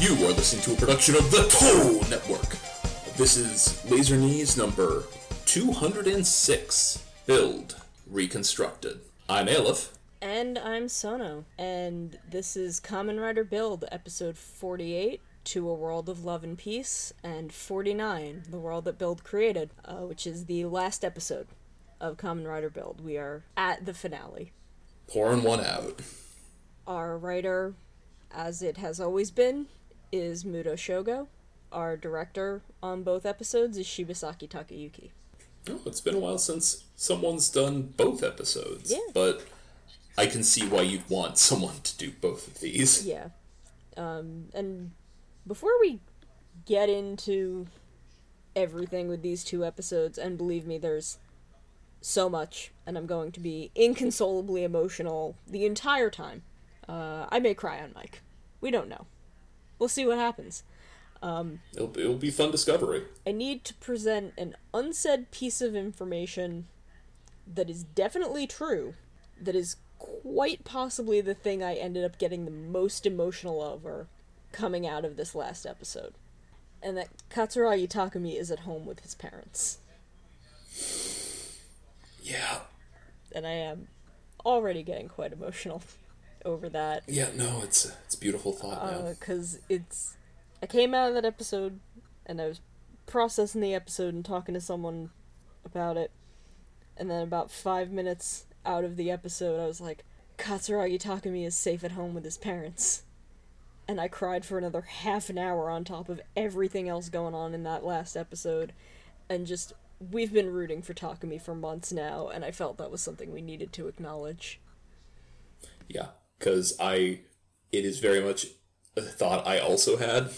You are listening to a production of the Toei Network. This is Laser Knees number 206, Build Reconstructed. I'm Aleph. And I'm Sono. And this is Kamen Rider Build, episode 48, To a World of Love and Peace, and 49, The World that Build Created, which is the last episode of Kamen Rider Build. We are at the finale. Pouring one out. Our writer, as it has always been, is Mudo Shogo. Our director on both episodes is Shibasaki Takeyuki. Oh, it's been a while since someone's done both episodes. Yeah. But I can see why you'd want someone to do both of these. Yeah. And before we get into everything with these two episodes, and believe me, there's so much, and I'm going to be inconsolably emotional the entire time. I may cry on mic. We don't know. We'll see what happens. It'll be fun discovery. I need to present an unsaid piece of information that is definitely true, that is quite possibly the thing I ended up getting the most emotional over coming out of this last episode. And that Katsuragi Takumi is at home with his parents. Yeah. And I am already getting quite emotional over that. Yeah, no, it's a beautiful thought now. Because I came out of that episode, and I was processing the episode and talking to someone about it, and then about 5 minutes out of the episode, I was like, Katsuragi Takumi is safe at home with his parents. And I cried for another half an hour on top of everything else going on in that last episode, and just, we've been rooting for Takumi for months now, and I felt that was something we needed to acknowledge. Yeah, because it is very much a thought I also had,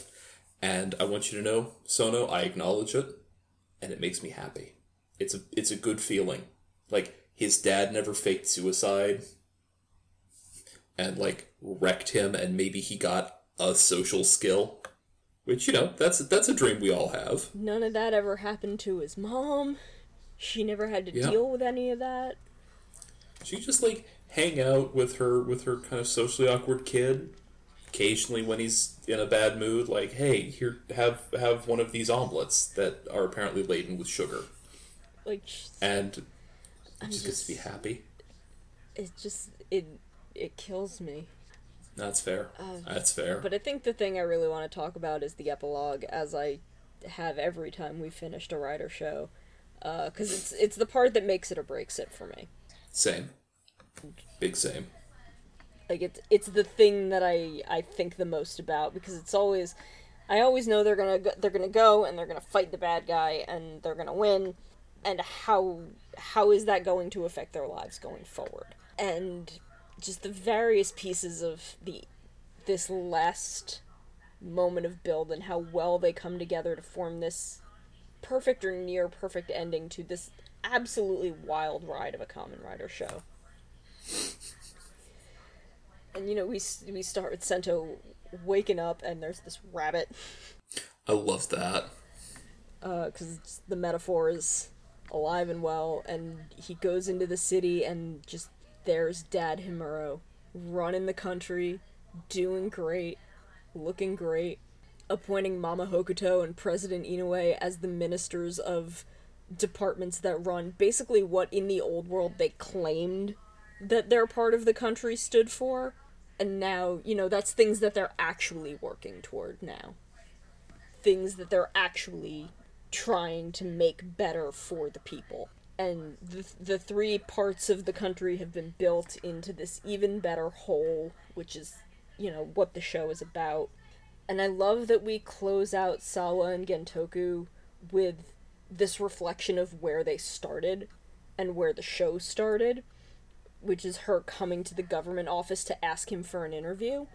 and I want you to know, Sono, I acknowledge it, and it makes me happy. It's a good feeling. Like, his dad never faked suicide, and, like, wrecked him, and maybe he got a social skill, which, you know, that's a dream we all have. None of that ever happened to his mom. She never had to deal with any of that. She just, like, hang out with her kind of socially awkward kid. Occasionally, when he's in a bad mood, like, hey, here, have one of these omelets that are apparently laden with sugar. Like, and just gets to be happy. It just, it kills me. That's fair. But I think the thing I really want to talk about is the epilogue, as I have every time we finished a Rider show. Because it's the part that makes it or breaks it for me. Same. Big same. Like, it's the thing that I think the most about, because it's always, I always know they're gonna go and they're gonna fight the bad guy and they're gonna win, and how is that going to affect their lives going forward? And just the various pieces of this last moment of Build and how well they come together to form this perfect or near perfect ending to this absolutely wild ride of a Kamen Rider show. And, you know, we start with Sento waking up, and there's this rabbit. I love that. Because the metaphor is alive and well, and he goes into the city, and just, there's Dad Himuro, running the country, doing great, looking great, appointing Mama Hokuto and President Inoue as the ministers of departments that run basically what in the old world they claimed that their part of the country stood for, and now, you know, that's things that they're actually working toward now. Things that they're actually trying to make better for the people. And the three parts of the country have been built into this even better whole, which is, you know, what the show is about. And I love that we close out Sawa and Gentoku with this reflection of where they started and where the show started, which is her coming to the government office to ask him for an interview.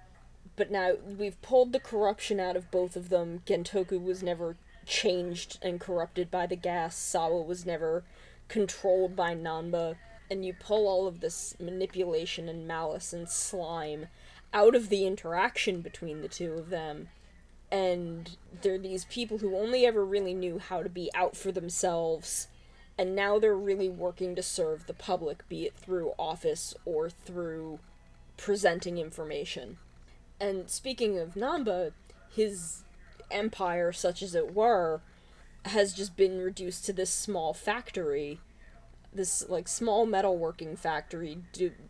But now we've pulled the corruption out of both of them. Gentoku was never changed and corrupted by the gas. Sawa was never controlled by Namba. And you pull all of this manipulation and malice and slime out of the interaction between the two of them. And they're these people who only ever really knew how to be out for themselves, and now they're really working to serve the public, be it through office or through presenting information. And speaking of Namba, his empire, such as it were, has just been reduced to this small factory, this, like, small metalworking factory,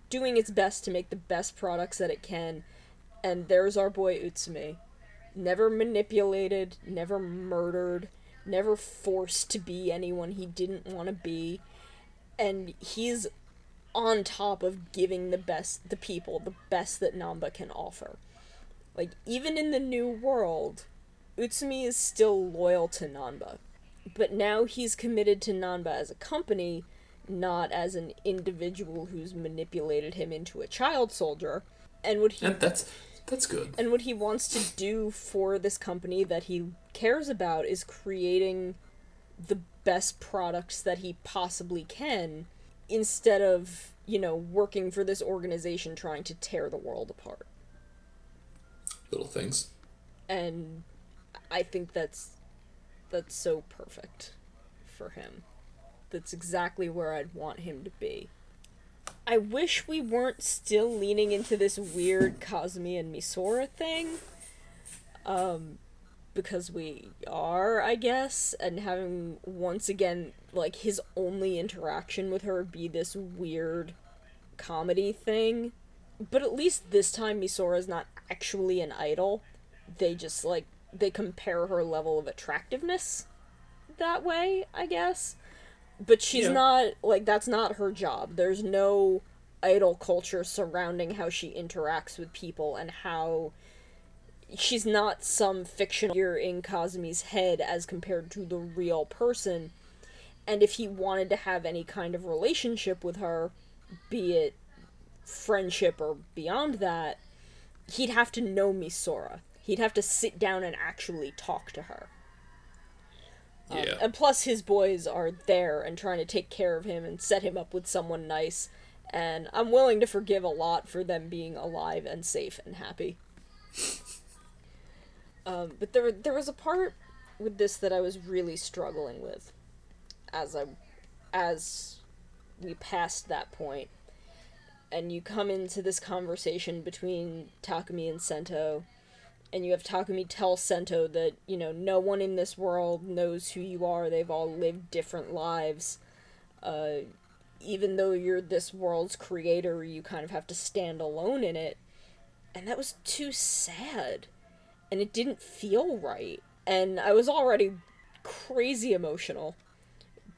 doing its best to make the best products that it can. And there's our boy Utsumi. Never manipulated, never murdered, never forced to be anyone he didn't want to be. And he's on top of giving the best that Namba can offer. Like, even in the new world, Utsumi is still loyal to Namba. But now he's committed to Namba as a company, not as an individual who's manipulated him into a child soldier. And what he... That's good. And what he wants to do for this company that he cares about is creating the best products that he possibly can, instead of, you know, working for this organization trying to tear the world apart. Little things. And I think that's so perfect for him. That's exactly where I'd want him to be. I wish we weren't still leaning into this weird Kazumi and Misora thing, because we are, I guess, and having, once again, like, his only interaction with her be this weird comedy thing. But at least this time Misora's not actually an idol. They just, like, they compare her level of attractiveness that way, I guess. But she's not, like, that's not her job. There's no idol culture surrounding how she interacts with people and how she's not some fictional figure in Kazumi's head as compared to the real person. And if he wanted to have any kind of relationship with her, be it friendship or beyond that, he'd have to know Misora. He'd have to sit down and actually talk to her. And plus his boys are there and trying to take care of him and set him up with someone nice, and I'm willing to forgive a lot for them being alive and safe and happy. But there was a part with this that I was really struggling with as we passed that point, and you come into this conversation between Takumi and Sento. And you have Takumi tell Sento that, you know, no one in this world knows who you are. They've all lived different lives. Even though you're this world's creator, you kind of have to stand alone in it. And that was too sad. And it didn't feel right. And I was already crazy emotional.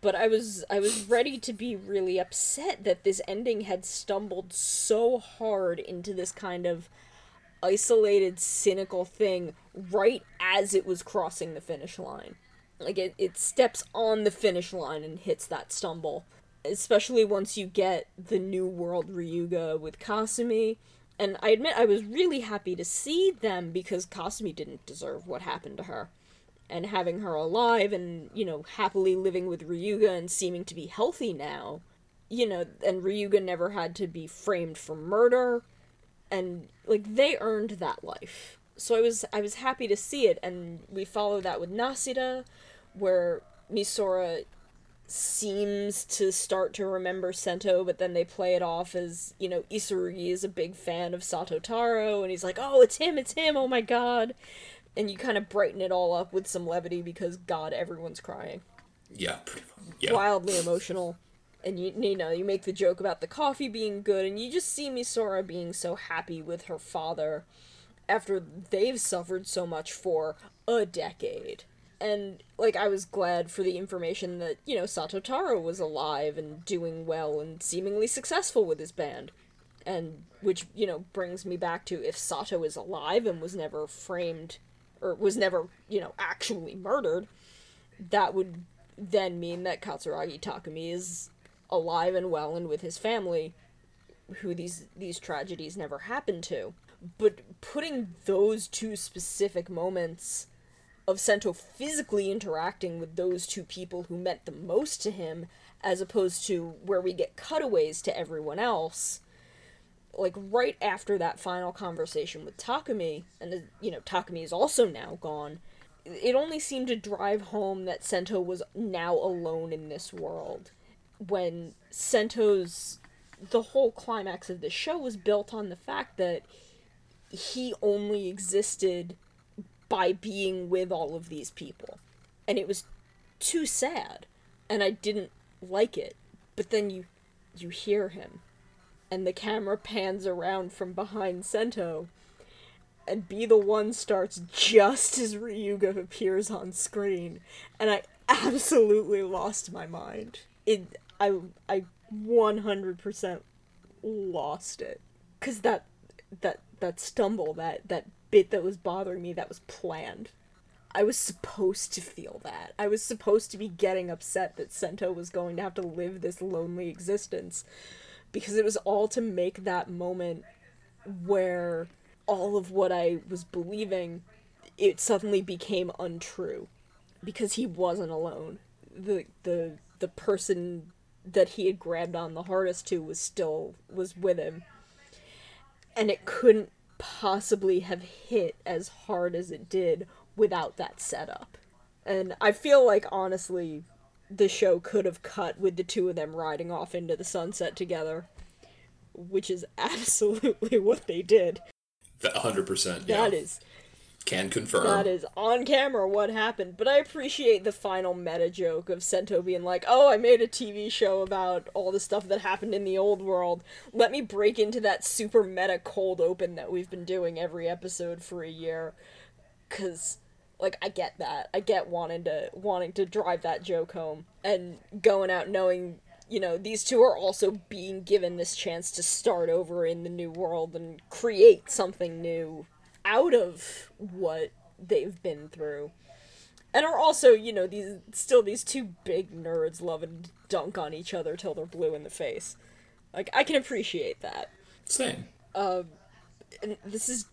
But I was ready to be really upset that this ending had stumbled so hard into this kind of isolated, cynical thing right as it was crossing the finish line. Like, it steps on the finish line and hits that stumble. Especially once you get the new world Ryuga with Kasumi. And I admit I was really happy to see them because Kasumi didn't deserve what happened to her. And having her alive and, you know, happily living with Ryuga and seeming to be healthy now. You know, and Ryuga never had to be framed for murder. And, like, they earned that life. So I was happy to see it, and we follow that with Nascita, where Misora seems to start to remember Sento, but then they play it off as, you know, Isurugi is a big fan of Sato Taro, and he's like, oh, it's him, oh my god. And you kind of brighten it all up with some levity because, god, everyone's crying. Yeah, pretty fun. Yeah. Wildly emotional. And you know, you make the joke about the coffee being good, and you just see Misora being so happy with her father after they've suffered so much for a decade. And, like, I was glad for the information that, you know, Sato Taro was alive and doing well and seemingly successful with his band. And, which, you know, brings me back to if Sato is alive and was never framed, or was never, you know, actually murdered, that would then mean that Katsuragi Takumi is alive and well and with his family, who these tragedies never happened to. But putting those two specific moments of Sento physically interacting with those two people who meant the most to him, as opposed to where we get cutaways to everyone else, like, right after that final conversation with Takumi, and, you know, Takumi is also now gone, it only seemed to drive home that Sento was now alone in this world. When the whole climax of the show was built on the fact that he only existed by being with all of these people. And it was too sad, and I didn't like it. But then you hear him, and the camera pans around from behind Sento, and Be the One starts just as Ryuga appears on screen, and I absolutely lost my mind. I 100% lost it. 'Cause that stumble, that bit that was bothering me, that was planned. I was supposed to feel that. I was supposed to be getting upset that Sento was going to have to live this lonely existence, because it was all to make that moment where all of what I was believing, it suddenly became untrue, because he wasn't alone. The person that he had grabbed on the hardest to was with him, and it couldn't possibly have hit as hard as it did without that setup. And I feel like, honestly, the show could have cut with the two of them riding off into the sunset together, which is absolutely what they did. 100%, yeah. That is... Can confirm. That is on camera what happened. But I appreciate the final meta joke of Sento being like, oh, I made a TV show about all the stuff that happened in the old world. Let me break into that super meta cold open that we've been doing every episode for a year. 'Cause, like, I get that. I get wanting to drive that joke home. And going out knowing, you know, these two are also being given this chance to start over in the new world and create something new out of what they've been through, and are also, you know, these two big nerds loving to dunk on each other till they're blue in the face. Like, I can appreciate that. Same. And this is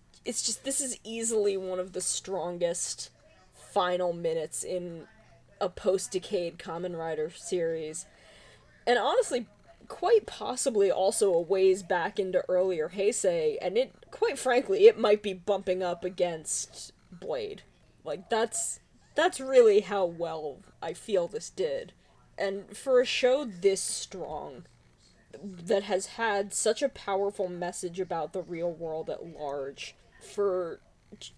easily one of the strongest final minutes in a post-decade Kamen Rider series, and honestly, quite possibly also a ways back into earlier Heisei, and it, quite frankly, it might be bumping up against Blade. Like, that's really how well I feel this did. And for a show this strong, that has had such a powerful message about the real world at large for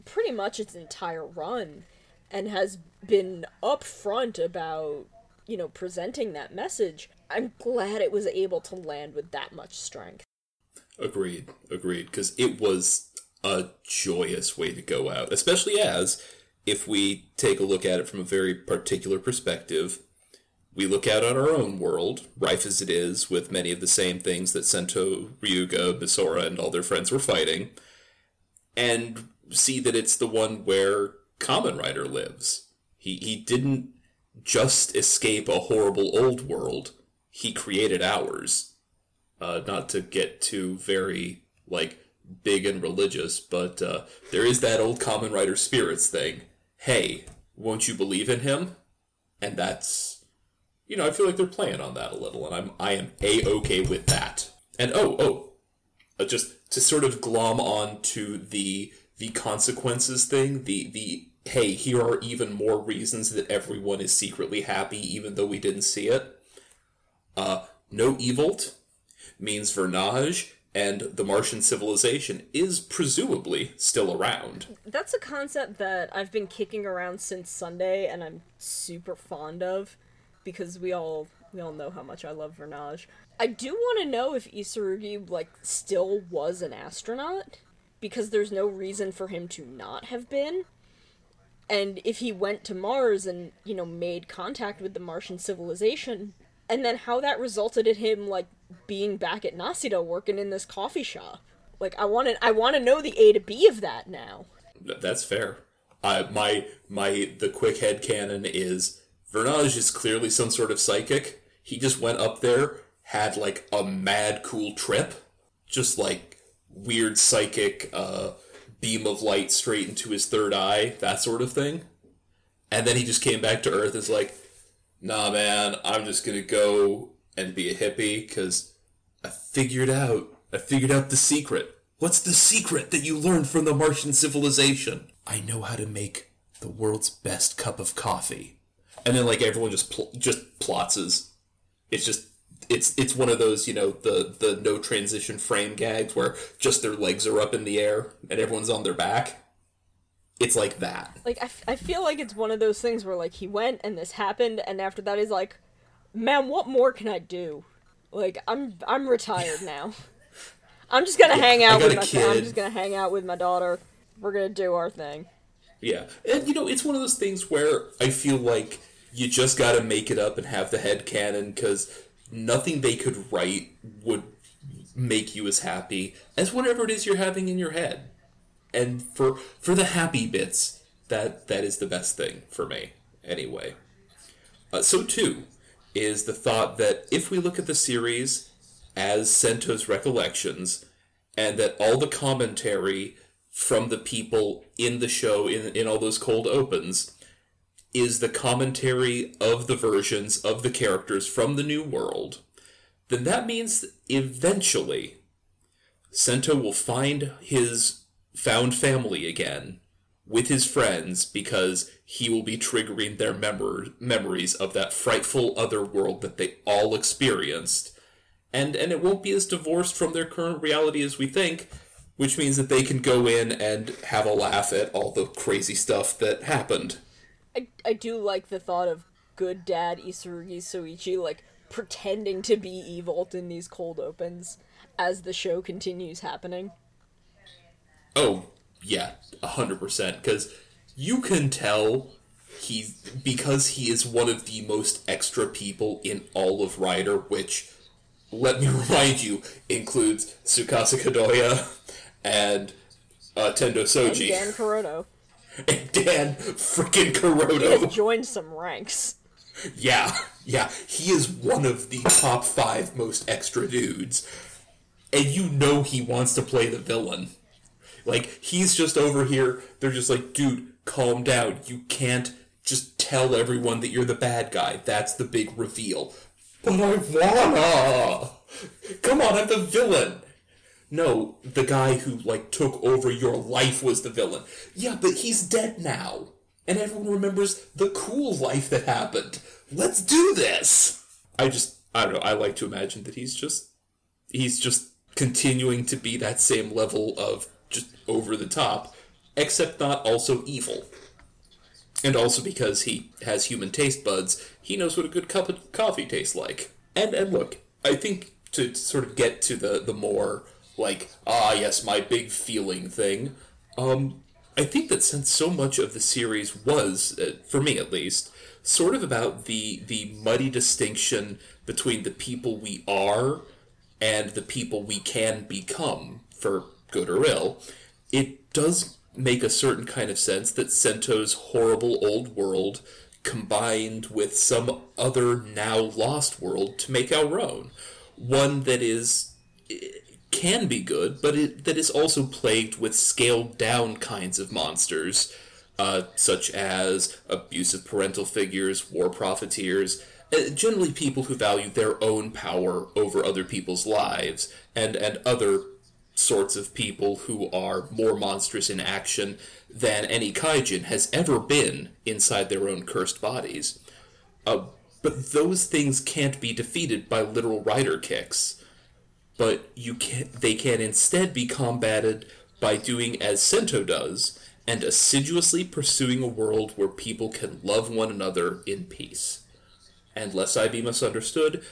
pretty much its entire run, and has been upfront about, you know, presenting that message, I'm glad it was able to land with that much strength. Agreed, because it was a joyous way to go out, especially as, if we take a look at it from a very particular perspective, we look out on our own world, rife as it is, with many of the same things that Sento, Ryuga, Misora, and all their friends were fighting, and see that it's the one where Kamen Rider lives. He didn't just escape a horrible old world. He created ours. Not to get too very, like, big and religious, but there is that old Kamen Rider spirits thing. Hey, won't you believe in him? And that's, you know, I feel like they're playing on that a little, and I am A-okay with that. And just to sort of glom on to the consequences thing, the hey, here are even more reasons that everyone is secretly happy even though we didn't see it. No Evolt means Vernage, and the Martian civilization is presumably still around. That's a concept that I've been kicking around since Sunday, and I'm super fond of, because we all know how much I love Vernage. I do want to know if Isurugi, like, still was an astronaut, because there's no reason for him to not have been. And if he went to Mars and, you know, made contact with the Martian civilization, and then how that resulted in him, like, being back at Nascita working in this coffee shop. Like, I want to know the A to B of that now. That's fair. The quick headcanon is Vernage is clearly some sort of psychic. He just went up there, had, like, a mad cool trip. Just, like, weird psychic, beam of light straight into his third eye, that sort of thing. And then he just came back to Earth and is like, nah, man, I'm just gonna go and be a hippie, because I figured out the secret. What's the secret that you learned from the Martian civilization? I know how to make the world's best cup of coffee. And then, like, everyone just plotses. It's just... It's one of those, you know, the no transition frame gags where just their legs are up in the air and everyone's on their back. it's like that. Like, I feel like it's one of those things where, like, he went and this happened, and after that he's like, man, what more can I do? Like, I'm retired now. I'm just gonna hang out with my kid. I'm just gonna hang out with my daughter. We're gonna do our thing. Yeah. And, you know, it's one of those things where I feel like you just gotta make it up and have the headcanon, because nothing they could write would make you as happy as whatever it is you're having in your head. And for the happy bits, that is the best thing for me, anyway. So, too, is the thought that if we look at the series as Sento's recollections, and that all the commentary from the people in the show, in all those cold opens, is the commentary of the versions of the characters from the New World, then that means eventually Sento will find his found family again with his friends, because he will be triggering their memories of that frightful other world that they all experienced. And it won't be as divorced from their current reality as we think, which means that they can go in and have a laugh at all the crazy stuff that happened. I do like the thought of good dad Isurugi Soichi, like, pretending to be Evolt in these cold opens as the show continues happening. Oh, yeah, 100%, because you can tell because he is one of the most extra people in all of Rider, which, let me remind you, includes Tsukasa Kadoya and Tendo Soji. And Dan Kurodo. And Dan freaking Kurodo. He has joined some ranks. Yeah, he is one of the top 5 most extra dudes. And you know he wants to play the villain. Like, he's just over here, they're just like, dude, calm down. You can't just tell everyone that you're the bad guy. That's the big reveal. But I wanna! Come on, I'm the villain! No, the guy who, like, took over your life was the villain. Yeah, but he's dead now. And everyone remembers the cool life that happened. Let's do this! I don't know, I like to imagine that he's just continuing to be that same level of just over the top, except not also evil. And also because he has human taste buds, he knows what a good cup of coffee tastes like. And look, I think to sort of get to the more, like, yes, my big feeling thing, I think that since so much of the series was, for me at least, sort of about the muddy distinction between the people we are and the people we can become, for good or ill, it does make a certain kind of sense that Sento's horrible old world combined with some other now lost world to make our own. One that can be good, but that is also plagued with scaled-down kinds of monsters, such as abusive parental figures, war profiteers, generally people who value their own power over other people's lives, and other sorts of people who are more monstrous in action than any kaijin has ever been inside their own cursed bodies. But those things can't be defeated by literal rider kicks. But they can instead be combated by doing as Sento does, and assiduously pursuing a world where people can love one another in peace. And lest I be misunderstood,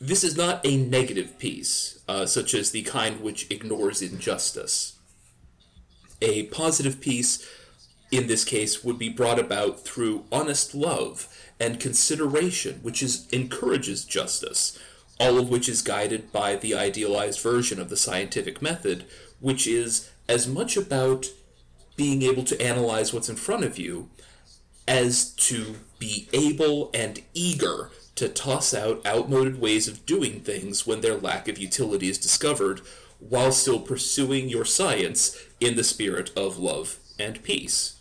this is not a negative peace, such as the kind which ignores injustice. A positive peace, in this case, would be brought about through honest love and consideration, which encourages justice, all of which is guided by the idealized version of the scientific method, which is as much about being able to analyze what's in front of you as to be able and eager to toss out outmoded ways of doing things when their lack of utility is discovered, while still pursuing your science in the spirit of love and peace.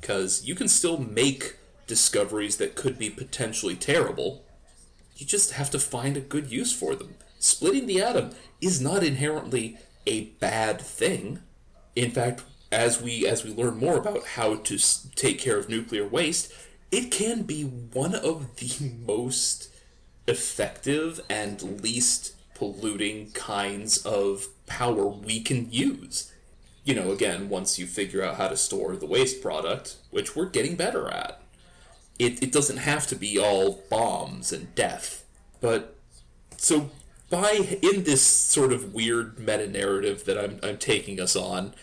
Because you can still make discoveries that could be potentially terrible, you just have to find a good use for them. Splitting the atom is not inherently a bad thing. In fact, as we learn more about how to take care of nuclear waste, it can be one of the most effective and least polluting kinds of power we can use. you know, again, once you figure out how to store the waste product, which we're getting better at, it doesn't have to be all bombs and death. But, so, in this sort of weird meta-narrative that I'm taking us on,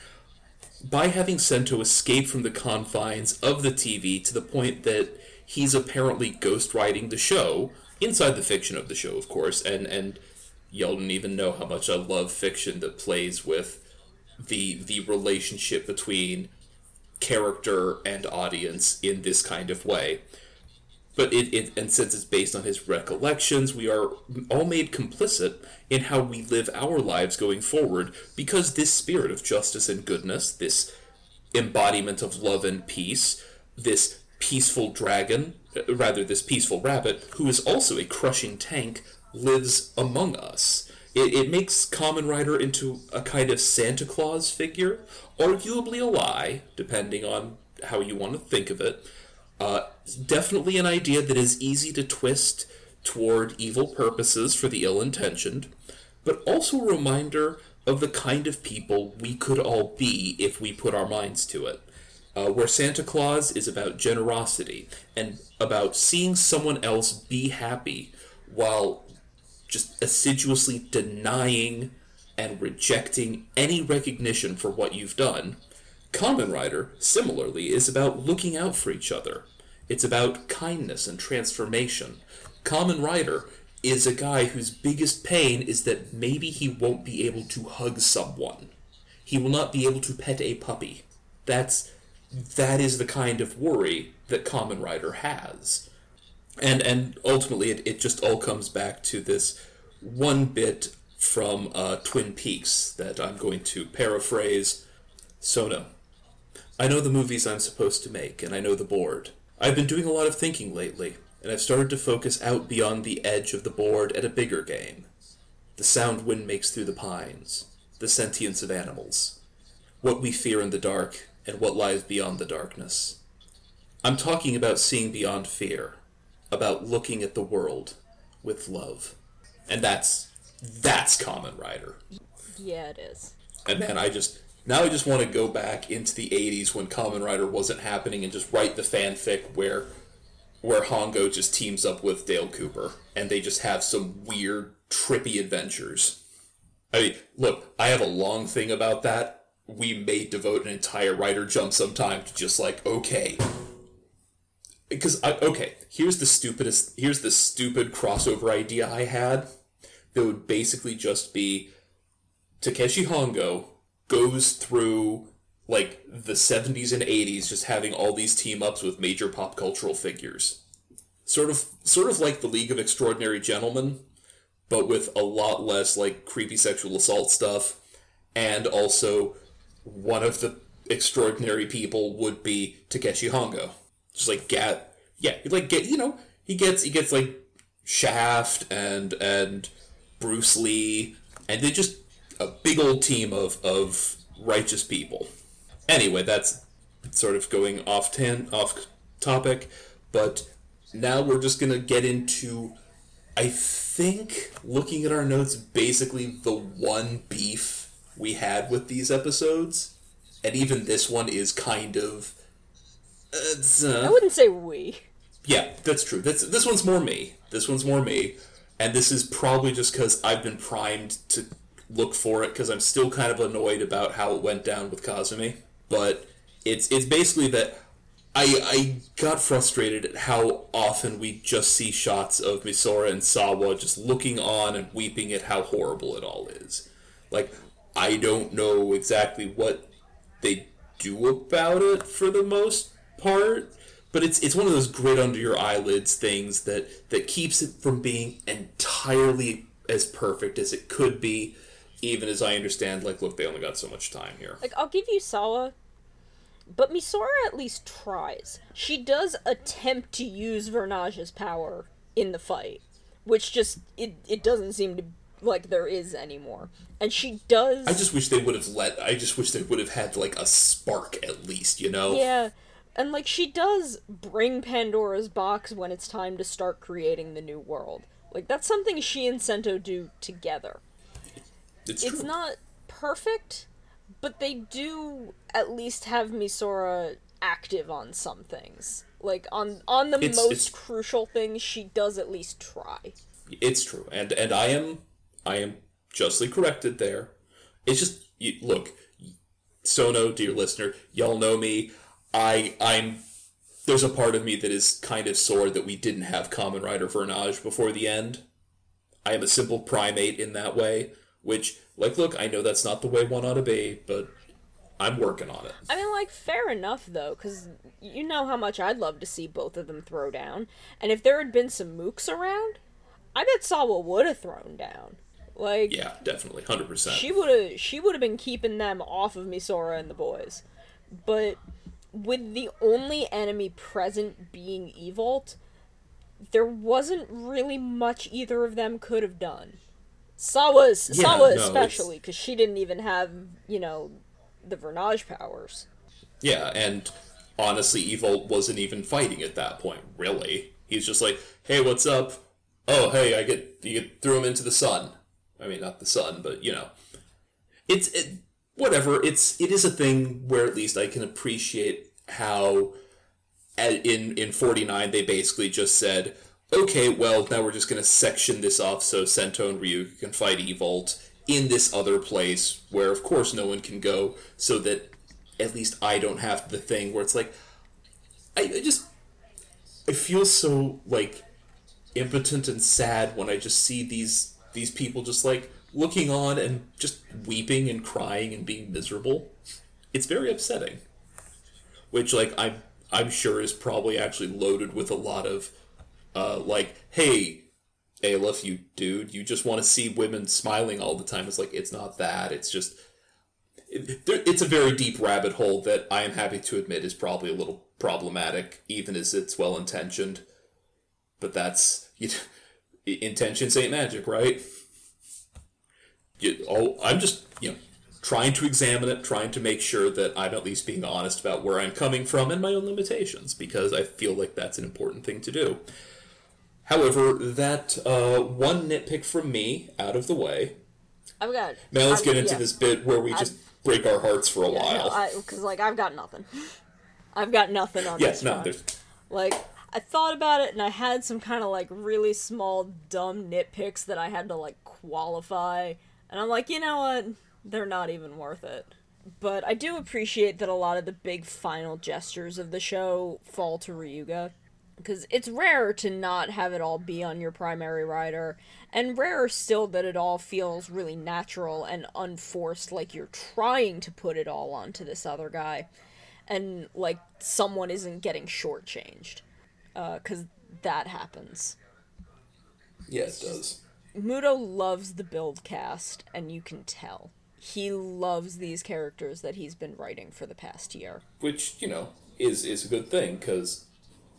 by having Sento escape from the confines of the TV to the point that he's apparently ghostwriting the show, inside the fiction of the show, of course, and y'all didn't even know how much I love fiction that plays with the relationship between character and audience in this kind of way. But and since it's based on his recollections, we are all made complicit in how we live our lives going forward, because this spirit of justice and goodness, this embodiment of love and peace, this peaceful rabbit, who is also a crushing tank, lives among us. It makes Kamen Rider into a kind of Santa Claus figure, arguably a lie, depending on how you want to think of it. Definitely an idea that is easy to twist toward evil purposes for the ill-intentioned, but also a reminder of the kind of people we could all be if we put our minds to it. Where Santa Claus is about generosity and about seeing someone else be happy while just assiduously denying and rejecting any recognition for what you've done, Kamen Rider, similarly, is about looking out for each other. It's about kindness and transformation. Kamen Rider is a guy whose biggest pain is that maybe he won't be able to hug someone. He will not be able to pet a puppy. That is the kind of worry that Kamen Rider has. And ultimately, it just all comes back to this one bit from Twin Peaks that I'm going to paraphrase. Sono, I know the movies I'm supposed to make, and I know the board. I've been doing a lot of thinking lately, and I've started to focus out beyond the edge of the board at a bigger game. The sound wind makes through the pines, the sentience of animals, what we fear in the dark, and what lies beyond the darkness. I'm talking about seeing beyond fear, about looking at the world with love. And that's Kamen Rider. Yeah, it is. And man, I just want to go back into the 80s when Kamen Rider wasn't happening and just write the fanfic where Hongo just teams up with Dale Cooper and they just have some weird, trippy adventures. I mean, look, I have a long thing about that. We may devote an entire writer jump sometime to just like, okay. Because, here's the stupid crossover idea I had that would basically just be Takeshi Hongo goes through, like, the 70s and 80s just having all these team-ups with major pop cultural figures. Sort of like the League of Extraordinary Gentlemen, but with a lot less, like, creepy sexual assault stuff, and also one of the extraordinary people would be Takeshi Hongo. Just like he gets like Shaft and Bruce Lee, and they just a big old team of righteous people. Anyway, that's sort of going off topic, but now we're just gonna get into, I think, looking at our notes, basically the one beef we had with these episodes, and even this one is kind of... I wouldn't say we. Yeah, that's true. This one's more me. And this is probably just because I've been primed to look for it, because I'm still kind of annoyed about how it went down with Kazumi. But it's basically that I got frustrated at how often we just see shots of Misora and Sawa just looking on and weeping at how horrible it all is. Like... I don't know exactly what they do about it for the most part, but it's one of those grit-under-your-eyelids things that keeps it from being entirely as perfect as it could be, even as I understand, like, look, they only got so much time here. Like, I'll give you Sawa, but Misora at least tries. She does attempt to use Vernage's power in the fight, which just, it doesn't seem to be like there is anymore. And she does... I just wish they would have had, like, a spark at least, you know? Yeah. And, like, she does bring Pandora's box when it's time to start creating the new world. Like, that's something she and Sento do together. It's true. It's not perfect, But they do at least have Misora active on some things. Like, on the most crucial things, she does at least try. It's true. And I am justly corrected there. It's just, look, Sono, dear listener, y'all know me. I'm there's a part of me that is kind of sore that we didn't have Kamen Rider Vernage before the end. I am a simple primate in that way, which, like, look, I know that's not the way one ought to be, but I'm working on it. I mean, like, fair enough, though, because you know how much I'd love to see both of them throw down, and if there had been some mooks around, I bet Sawa would have thrown down. Like, yeah, definitely, 100%. She would have been keeping them off of Misora and the boys, but with the only enemy present being Evolt, there wasn't really much either of them could have done. Sawa especially, because she didn't even have, you know, the Vernage powers. Yeah, and honestly, Evolt wasn't even fighting at that point, really. He's just like, hey, what's up? Oh, hey, you threw him into the sun. I mean, not the sun, but, you know. It is a thing where at least I can appreciate how in 49 they basically just said, okay, well, now we're just going to section this off so Sento and Ryuga can fight Evolt in this other place where, of course, no one can go, so that at least I don't have the thing where it's like, I feel so, like, impotent and sad when I just see these people just, like, looking on and just weeping and crying and being miserable. It's very upsetting. Which, like, I'm sure is probably actually loaded with a lot of, like, hey, Aleph, you dude, you just want to see women smiling all the time. It's like, it's not that. It's just, it's a very deep rabbit hole that I am happy to admit is probably a little problematic, even as it's well-intentioned. But that's, intentions ain't magic, right? I'm just, trying to examine it, trying to make sure that I'm at least being honest about where I'm coming from and my own limitations, because I feel like that's an important thing to do. However, that one nitpick from me out of the way. I've got. Now let's get into this bit where we just break our hearts for a while. Because, no, like, I've got nothing. I've got nothing on this front. Like, I thought about it, and I had some kind of, like, really small, dumb nitpicks that I had to, like, qualify. And I'm like, you know what? They're not even worth it. But I do appreciate that a lot of the big final gestures of the show fall to Ryuga. Because it's rare to not have it all be on your primary rider, and rarer still that it all feels really natural and unforced, like you're trying to put it all onto this other guy, and, like, someone isn't getting shortchanged, because that happens. Yeah, it does. Mudo loves the build cast, and you can tell. He loves these characters that he's been writing for the past year. Which, is a good thing, because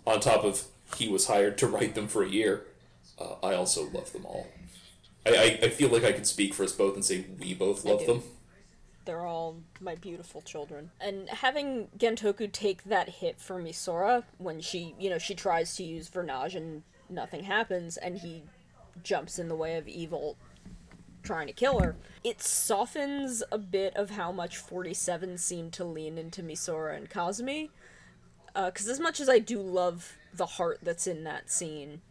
on top of he was hired to write them for a year, I also love them all. I feel like I can speak for us both and say we both love them. They're all my beautiful children. And having Gentoku take that hit for Misora when she, she tries to use Vernage and nothing happens, and he jumps in the way of Evolt trying to kill her, it softens a bit of how much 47 seemed to lean into Misora and Kazumi. Because as much as I do love the heart that's in that scene,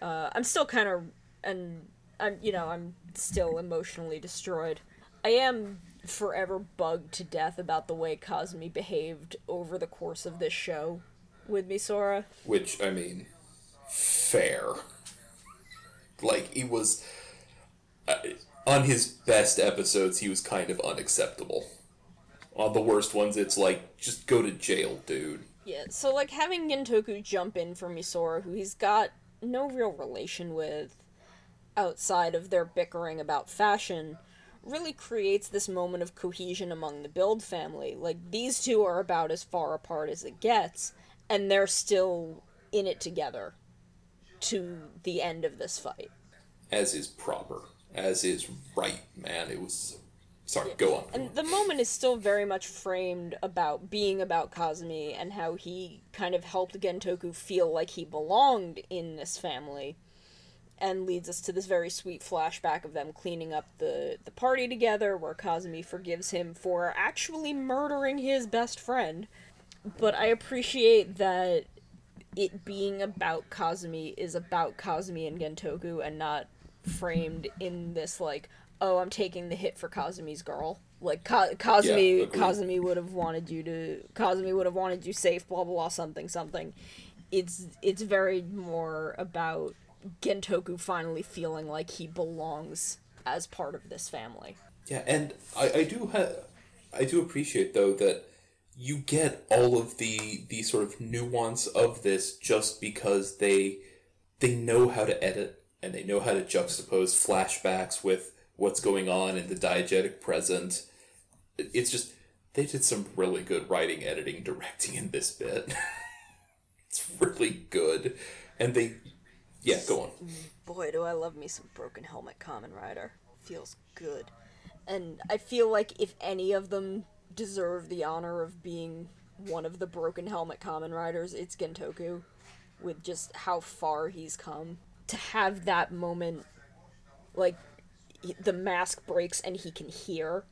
I'm still kind of, and I'm still emotionally destroyed. I am forever bugged to death about the way Kazumi behaved over the course of this show with Misora. Which, I mean, fair. Like, he was, on his best episodes, he was kind of unacceptable. On the worst ones, it's like, just go to jail, dude. Yeah, so, like, having Gentoku jump in for Misora, who he's got no real relation with outside of their bickering about fashion, really creates this moment of cohesion among the Build family. Like, these two are about as far apart as it gets, and they're still in it together to the end of this fight. As is proper. As is right, man. It was... Sorry, go on. And the moment is still very much framed about being about Kazumi and how he kind of helped Gentoku feel like he belonged in this family. and leads us to this very sweet flashback of them cleaning up the party together, where Kazumi forgives him for actually murdering his best friend. But I appreciate that it being about Kazumi is about Kazumi and Gentoku, and not framed in this, like, oh, I'm taking the hit for Kazumi's girl. Like, Kazumi would have wanted you to... Kazumi would have wanted you safe, blah, blah, blah, something, something. It's very more about Gentoku finally feeling like he belongs as part of this family. Yeah, and I do appreciate, though, that you get all of the sort of nuance of this just because they know how to edit, and they know how to juxtapose flashbacks with what's going on in the diegetic present. It's just, they did some really good writing, editing, directing in this bit. It's really good. And they... Yeah, go on. Boy, do I love me some Broken Helmet Kamen Rider. Feels good. And I feel like if any of them deserve the honor of being one of the Broken Helmet Kamen Riders, it's Gentoku, with just how far he's come. To have that moment, like, the mask breaks and he can hear,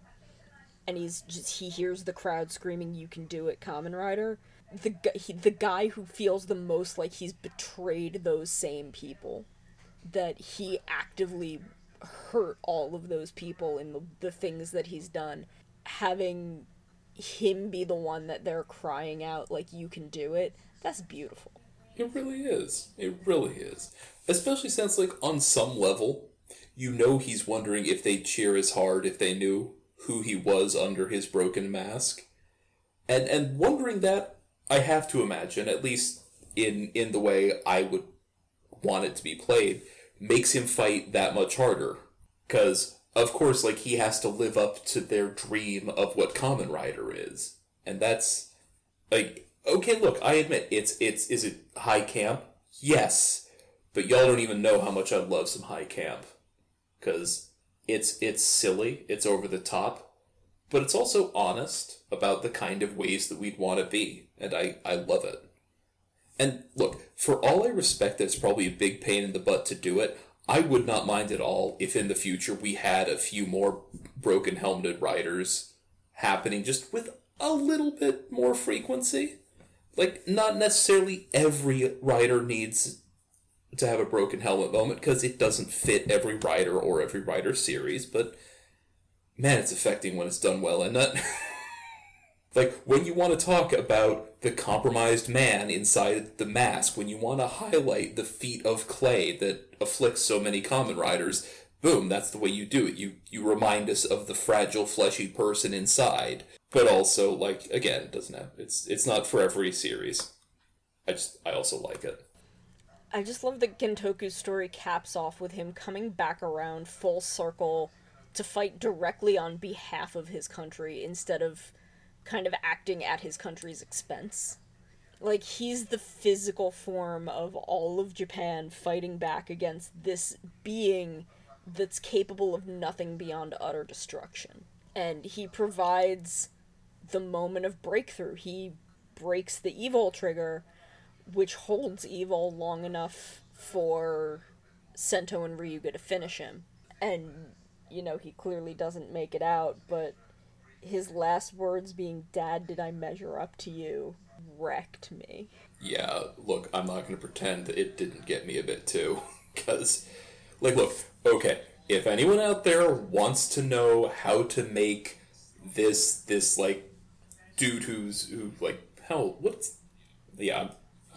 and he hears the crowd screaming, "You can do it, Kamen Rider." The guy who feels the most like he's betrayed those same people, that he actively hurt all of those people in the things that he's done, having him be the one that they're crying out, like, "You can do it," that's beautiful. It really is. It really is. Especially since, like, on some level, you know he's wondering if they'd cheer as hard if they knew who he was under his broken mask. And wondering that, I have to imagine, at least in the way I would want it to be played, makes him fight that much harder. Because, of course, like, he has to live up to their dream of what Kamen Rider is. And that's, like, okay, look, I admit, is it high camp? Yes. But y'all don't even know how much I love some high camp. Because it's silly, it's over the top, but it's also honest about the kind of ways that we'd want to be, and I love it. And look, for all I respect that it's probably a big pain in the butt to do it, I would not mind at all if in the future we had a few more broken-helmeted riders happening, just with a little bit more frequency. Like, not necessarily every rider needs to have a broken helmet moment, because it doesn't fit every rider or every rider series, but man, it's affecting when it's done well, and not like, when you want to talk about the compromised man inside the mask, when you want to highlight the feet of clay that afflicts so many Kamen Riders, boom, that's the way you do it. You remind us of the fragile, fleshy person inside, but also, like, again, it doesn't have, it's not for every series. I also like it. I just love that Gentoku's story caps off with him coming back around full circle to fight directly on behalf of his country, instead of kind of acting at his country's expense. Like, he's the physical form of all of Japan fighting back against this being that's capable of nothing beyond utter destruction. And he provides the moment of breakthrough. He breaks the Evolt trigger, which holds evil long enough for Sento and Ryuga to finish him. And, you know, he clearly doesn't make it out, but his last words being, "Dad, did I measure up to you?" wrecked me. Yeah, look, I'm not going to pretend that it didn't get me a bit, too. Because, like, look, okay, if anyone out there wants to know how to make this like, dude who, like, hell, what's... Yeah,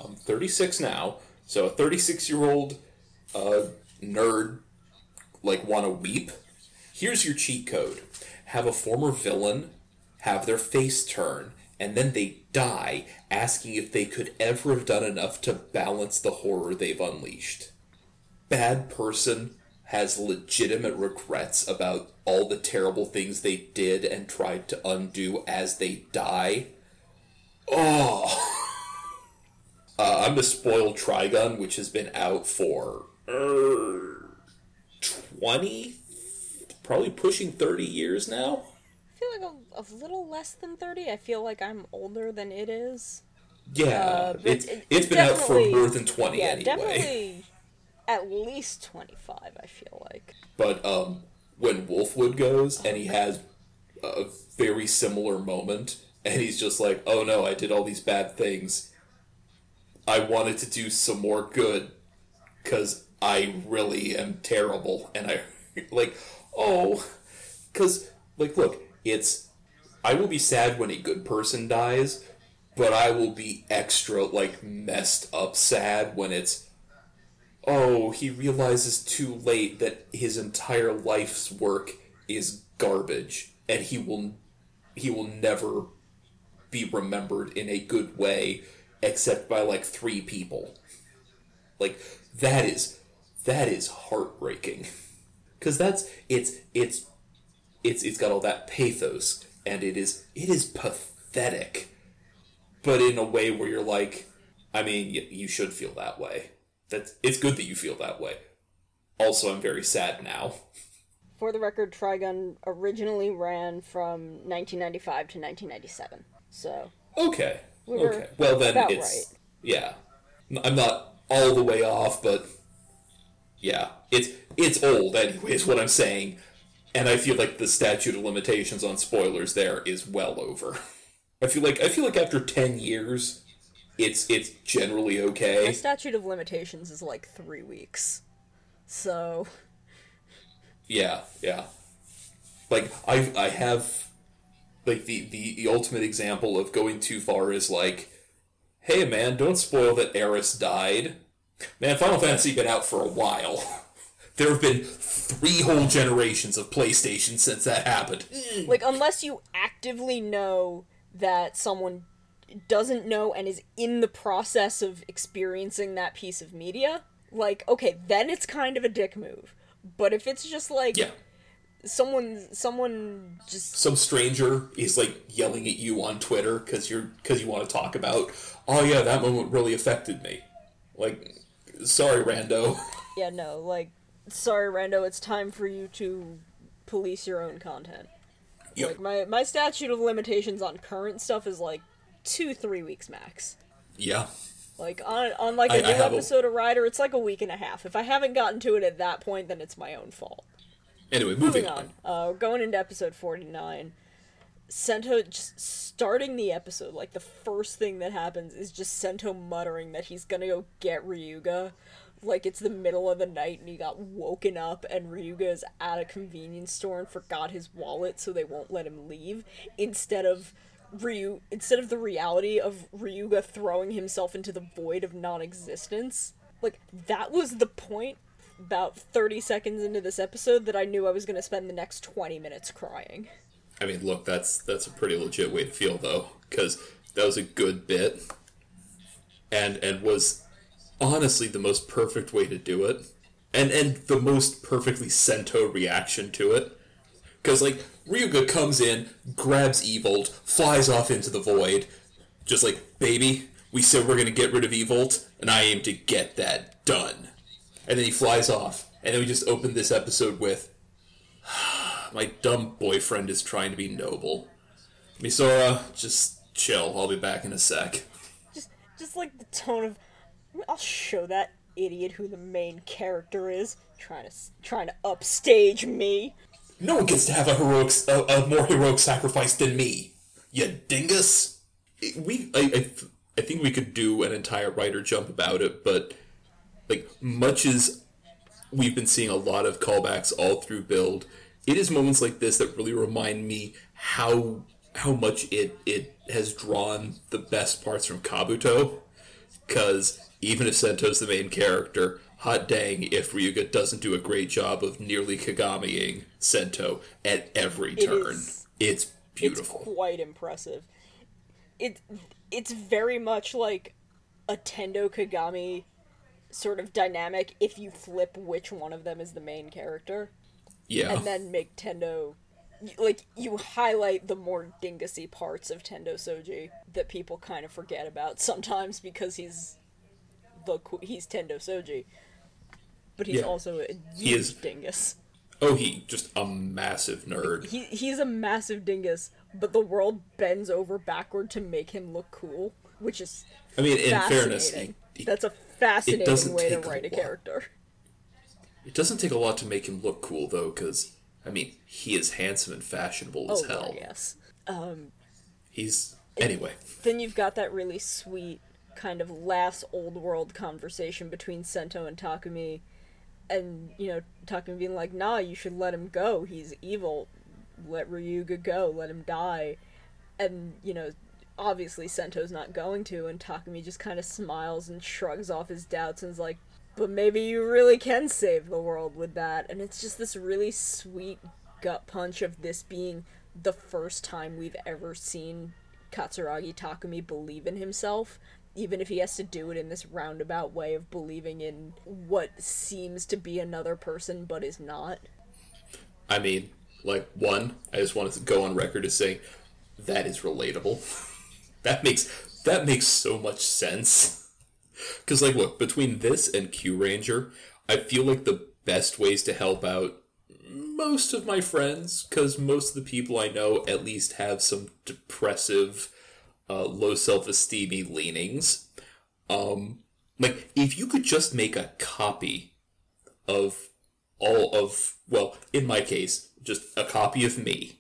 I'm 36 now, so a 36-year-old nerd, like, wanna weep? Here's your cheat code. Have a former villain have their face turn, and then they die, asking if they could ever have done enough to balance the horror they've unleashed. Bad person has legitimate regrets about all the terrible things they did and tried to undo as they die. Oh... I'm the spoiled Trigun, which has been out for 20, probably pushing 30 years now. I feel like a little less than 30. I feel like I'm older than it is. Yeah, it's been out for more than 20 anyway. Yeah, definitely at least 25, I feel like. But when Wolfwood goes and he has a very similar moment and he's just like, oh no, I did all these bad things. I wanted to do some more good because I really am terrible. And I, like, oh, because, like, look, it's, I will be sad when a good person dies, but I will be extra, like, messed up sad when it's, oh, he realizes too late that his entire life's work is garbage, and he will never be remembered in a good way except by, like, 3 people. Like, that is heartbreaking. Because that's, it's got all that pathos, and it is pathetic. But in a way where you're like, I mean, you should feel that way. It's good that you feel that way. Also, I'm very sad now. For the record, Trigun originally ran from 1995 to 1997. So. Okay. Okay. Well, then it's. Right. Yeah. I'm not all the way off, but. Yeah. It's old, anyway, is what I'm saying. And I feel like the statute of limitations on spoilers there is well over. I feel like after 10 years. It's generally okay. My statute of limitations is like 3 weeks, so. Yeah. Like I have, like the ultimate example of going too far is like, hey man, don't spoil that Eris died. Man, Final Fantasy's been out for a while. There have been 3 whole generations of PlayStation since that happened. Like unless you actively know that someone doesn't know and is in the process of experiencing that piece of media, like, okay, then it's kind of a dick move. But if it's just like, yeah, someone just, some stranger is like yelling at you on Twitter because you want to talk about, oh yeah, that moment really affected me, like, sorry rando. Yeah, no, like, sorry rando, it's time for you to police your own content. Yep. Like my statute of limitations on current stuff is like 2-3 weeks max. Yeah. Like, on like a new episode of Rider, it's like a week and a half. If I haven't gotten to it at that point, then it's my own fault. Anyway, moving on. We're going into episode 49. Sento, just starting the episode, like, the first thing that happens is just Sento muttering that he's gonna go get Ryuga. Like, it's the middle of the night, and he got woken up, and Ryuga is at a convenience store and forgot his wallet, so they won't let him leave, instead of the reality of Ryuga throwing himself into the void of non-existence. Like, that was the point about 30 seconds into this episode that I knew I was going to spend the next 20 minutes crying. I mean, look, that's a pretty legit way to feel, though, because that was a good bit, and was honestly the most perfect way to do it, and the most perfectly Sento reaction to it. Because, like, Ryuga comes in, grabs Evolt, flies off into the void, just like, baby, we said we're going to get rid of Evolt, and I aim to get that done. And then he flies off, and then we just open this episode with, my dumb boyfriend is trying to be noble. Misora, just chill, I'll be back in a sec. Just like the tone of, I'll show that idiot who the main character is, trying to upstage me. No one gets to have a more heroic sacrifice than me, you dingus. I think we could do an entire writer jump about it, but like much as we've been seeing a lot of callbacks all through Build, it is moments like this that really remind me how much it has drawn the best parts from Kabuto. Because even if Sento's the main character, hot dang if Ryuga doesn't do a great job of nearly Kagami-ing Sento at every turn. It's beautiful. It's quite impressive. It's very much like a Tendo Kagami sort of dynamic if you flip which one of them is the main character. Yeah. And then make Tendo, like, you highlight the more dingusy parts of Tendo Soji that people kind of forget about sometimes because he's Tendo Soji. But he's also a huge dingus. Oh, he's just a massive nerd. He's a massive dingus, but the world bends over backward to make him look cool, which is fascinating. I mean, in fairness, that's a fascinating way to write a character. It doesn't take a lot to make him look cool, though, because, I mean, he is handsome and fashionable as hell. Yeah, yes. Anyway. Then you've got that really sweet kind of last old world conversation between Sento and Takumi, and, you know, Takumi being like, nah, you should let him go, he's evil, let Ryuga go, let him die, and, you know, obviously Sento's not going to, and Takumi just kind of smiles and shrugs off his doubts and is like, but maybe you really can save the world with that, and it's just this really sweet gut punch of this being the first time we've ever seen Katsuragi Takumi believe in himself, even if he has to do it in this roundabout way of believing in what seems to be another person but is not. I mean, like, one, I just wanted to go on record as saying, that is relatable. That makes so much sense. Because, like, look, between this and Q-Ranger, I feel like the best ways to help out most of my friends, because most of the people I know at least have some depressive, low self-esteem-y leanings. Like, if you could just make a copy of all of, well, in my case, just a copy of me,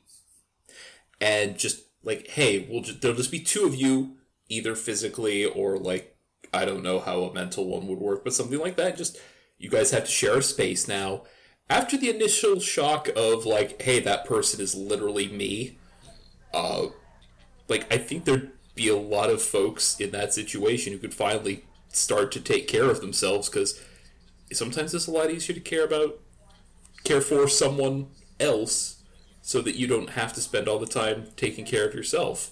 and just, like, hey, there'll just be two of you, either physically or, like, I don't know how a mental one would work, but something like that, just, you guys have to share a space now. After the initial shock of, like, hey, that person is literally me, like, I think there'd be a lot of folks in that situation who could finally start to take care of themselves, because sometimes it's a lot easier to care for someone else, so that you don't have to spend all the time taking care of yourself.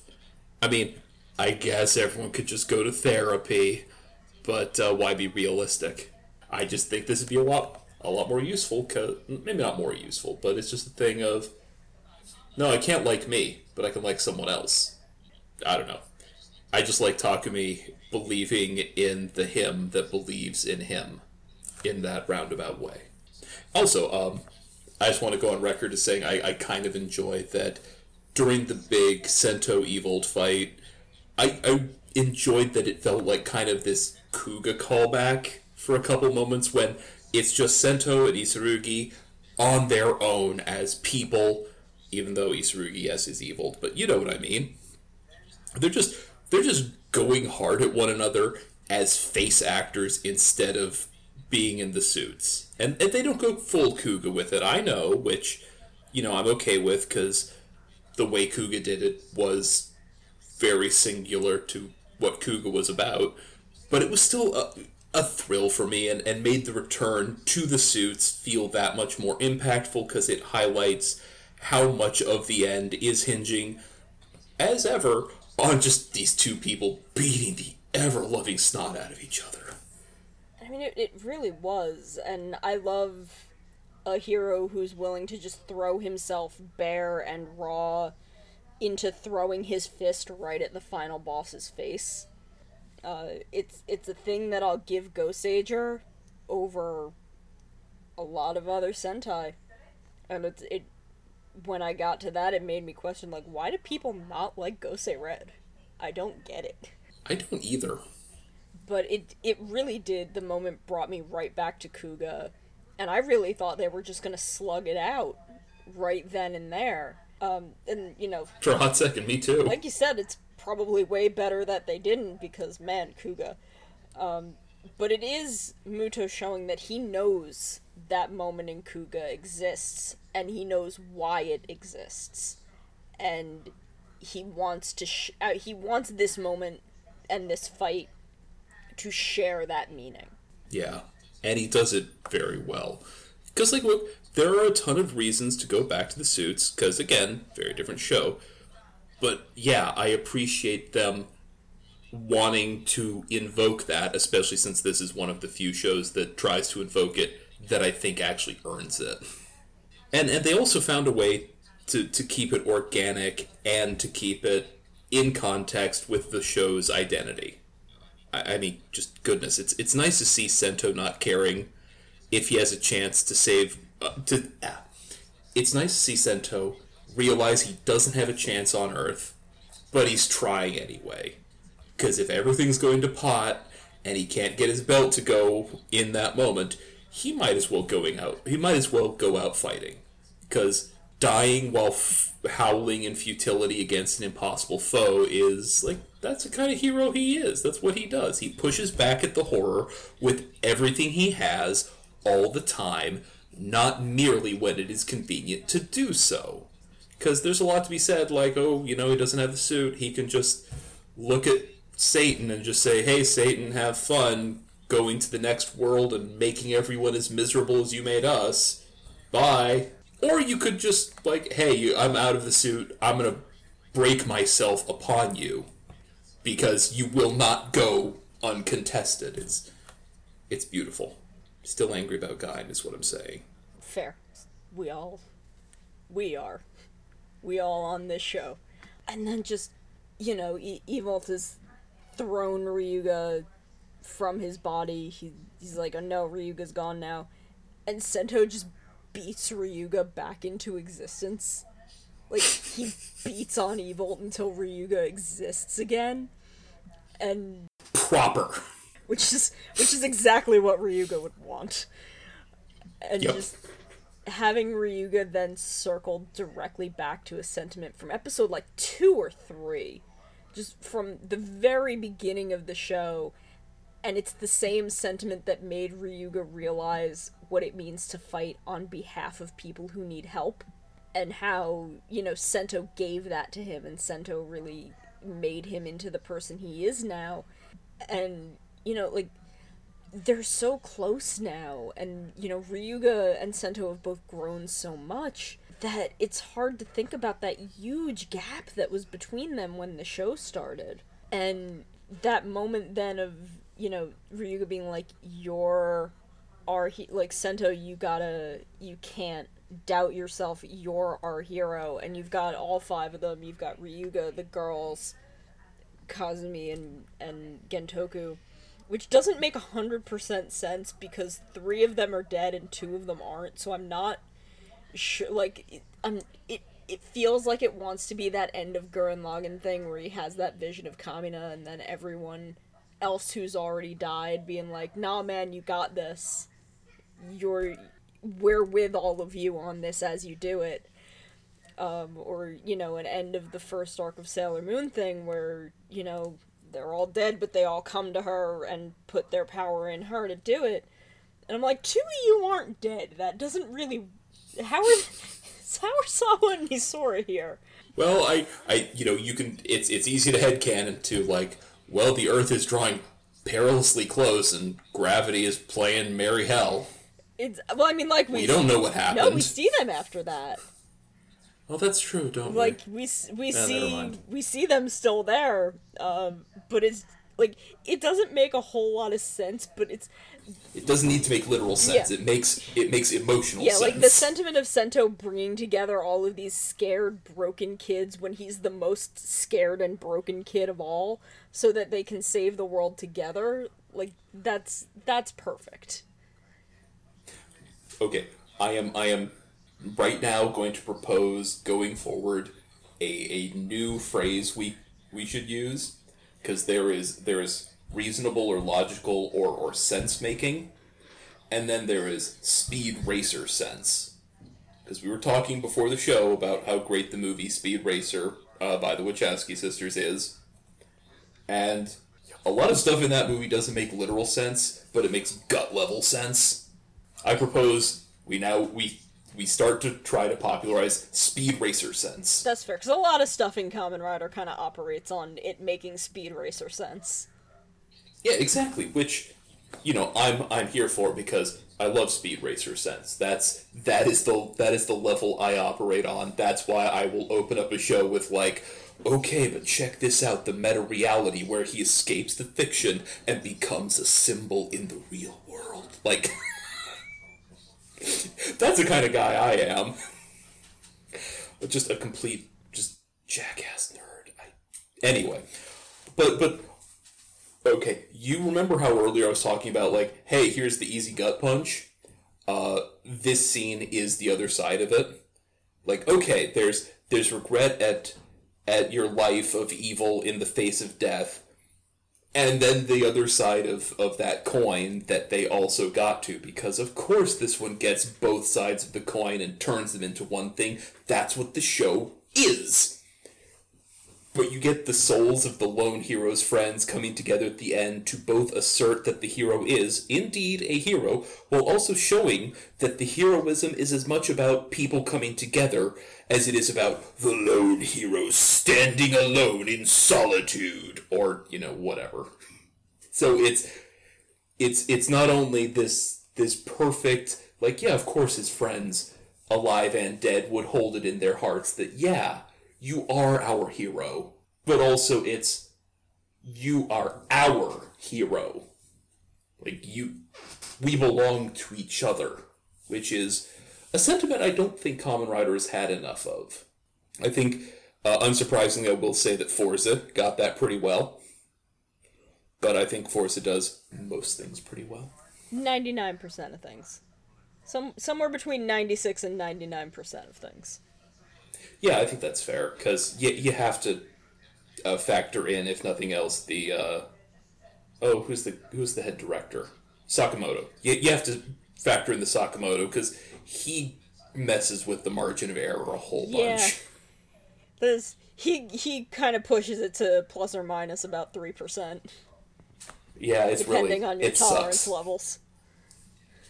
I mean, I guess everyone could just go to therapy, but why be realistic? I just think this would be a lot more useful, cause, maybe not more useful, but it's just a thing of, no, I can't like me, but I can like someone else. I don't know. I just like Takumi believing in the him that believes in him, in that roundabout way. Also, I just want to go on record as saying I kind of enjoy that during the big Sento Evolt fight, I enjoyed that it felt like kind of this Kuga callback for a couple moments when it's just Sento and Isurugi on their own as people, even though Isurugi, yes, is Evolt, but you know what I mean. They're just going hard at one another as face actors instead of being in the suits. And they don't go full Kuga with it, I know, which, you know, I'm okay with, because the way Kuga did it was very singular to what Kuga was about, but it was still a thrill for me, and made the return to the suits feel that much more impactful, because it highlights how much of the end is hinging, as ever, on just these two people beating the ever-loving snot out of each other. I mean, it really was, and I love a hero who's willing to just throw himself bare and raw into throwing his fist right at the final boss's face. It's a thing that I'll give Gosager over a lot of other Sentai, and it when I got to that, it made me question, like, why do people not like Gosei Red? I don't get it. I don't either. But it really did, the moment brought me right back to Kuga, and I really thought they were just going to slug it out right then and there. And, you know... For a hot second, me too. Like you said, it's probably way better that they didn't, because, man, Kuga. But it is Muto showing that he knows that moment in Kuga exists, and he knows why it exists. And he wants to... he wants this moment and this fight to share that meaning. Yeah, and he does it very well. Because, like, look, there are a ton of reasons to go back to the suits, because, again, very different show. But, yeah, I appreciate them wanting to invoke that, especially since this is one of the few shows that tries to invoke it that I think actually earns it. And they also found a way to keep it organic and to keep it in context with the show's identity. I mean, just goodness, it's nice to see Sento not caring if he has a chance to save... It's nice to see Sento realize he doesn't have a chance on Earth, but he's trying anyway. Because if everything's going to pot, and he can't get his belt to go in that moment, he might as well go out fighting, because dying while howling in futility against an impossible foe is, like, that's the kind of hero he is. That's what he does. He pushes back at the horror with everything he has, all the time, not merely when it is convenient to do so. Because there's a lot to be said, like, oh, you know, he doesn't have the suit, he can just look at Satan and just say, hey, Satan, have fun going to the next world and making everyone as miserable as you made us. Bye. Or you could just, like, hey, I'm out of the suit, I'm gonna break myself upon you, because you will not go uncontested. It's beautiful. Still angry about Gain is what I'm saying. Fair. We are. We all on this show. And then just, you know, Evolt has thrown Ryuga from his body. He's like, oh no, Ryuga's gone now. And Sento just beats Ryuga back into existence. Like, he beats on Evolt until Ryuga exists again. And... proper. Which is exactly what Ryuga would want. And yep. Just having Ryuga then circled directly back to a sentiment from episode, like, 2 or 3. Just from the very beginning of the show. And it's the same sentiment that made Ryuga realize what it means to fight on behalf of people who need help. And how, you know, Sento gave that to him, and Sento really made him into the person he is now. And... you know, like, they're so close now, and, you know, Ryuga and Sento have both grown so much that it's hard to think about that huge gap that was between them when the show started. And that moment then of, you know, Ryuga being like, Sento, you can't doubt yourself, you're our hero, and you've got all 5 of them, you've got Ryuga, the girls, Kazumi, and Gentoku. Which doesn't make 100% sense, because 3 of them are dead and 2 of them aren't, so I'm not sure, like, it feels like it wants to be that end of Gurren Lagann thing where he has that vision of Kamina and then everyone else who's already died being like, nah, man, you got this. We're with all of you on this as you do it. Or, you know, an end of the first arc of Sailor Moon thing where, you know, they're all dead, but they all come to her and put their power in her to do it. And I'm like, 2 of you aren't dead. That doesn't really... How are Sawa and Misora here? Well, I you know, you can... It's easy to headcanon to, like, well, the Earth is drawing perilously close and gravity is playing merry hell. Well, I mean, like... We don't know what happened. No, we see them after that. Well, that's true, don't we? Like, we see them still there, but it's, like, it doesn't make a whole lot of sense, but it's... It doesn't need to make literal sense, yeah. It makes emotional sense. Yeah, like, the sentiment of Sento bringing together all of these scared, broken kids when he's the most scared and broken kid of all, so that they can save the world together, like, that's perfect. Okay, I am... right now going to propose, going forward, a new phrase we should use, because there is reasonable or logical or sense making, and then there is Speed Racer sense, because we were talking before the show about how great the movie Speed Racer by the Wachowski sisters is, and a lot of stuff in that movie doesn't make literal sense, but it makes gut level sense. I propose we start to try to popularize Speed Racer sense. That's fair, because a lot of stuff in Kamen Rider kind of operates on it making Speed Racer sense. Yeah, exactly, which, you know, I'm here for, because I love Speed Racer sense. That is the level I operate on. That's why I will open up a show with, like, okay, but check this out, the meta-reality where he escapes the fiction and becomes a symbol in the real world. Like... That's the kind of guy I am. Just a complete, just jackass nerd. Anyway. But, okay, you remember how earlier I was talking about, like, hey, here's the easy gut punch. This scene is the other side of it. Like, okay, there's regret at your life of evil in the face of death. And then the other side of that coin that they also got to, because of course this one gets both sides of the coin and turns them into one thing. That's what the show is. But you get the souls of the lone hero's friends coming together at the end to both assert that the hero is indeed a hero, while also showing that the heroism is as much about people coming together as it is about the lone hero standing alone in solitude, or, you know, whatever. So it's not only this perfect, like, yeah, of course his friends, alive and dead, would hold it in their hearts that, yeah, you are our hero, but also it's, you are our hero. Like, we belong to each other, which is a sentiment I don't think Kamen Rider has had enough of. I think, unsurprisingly, I will say that Forza got that pretty well, but I think Forza does most things pretty well. 99% of things. Somewhere between 96 and 99% of things. Yeah, I think that's fair, because you have to factor in, if nothing else, the... who's the head director? Sakamoto. You have to factor in the Sakamoto, because he messes with the margin of error a whole bunch. He kind of pushes it to plus or minus about 3%. Yeah, it's depending really... Depending on your tolerance sucks. Levels.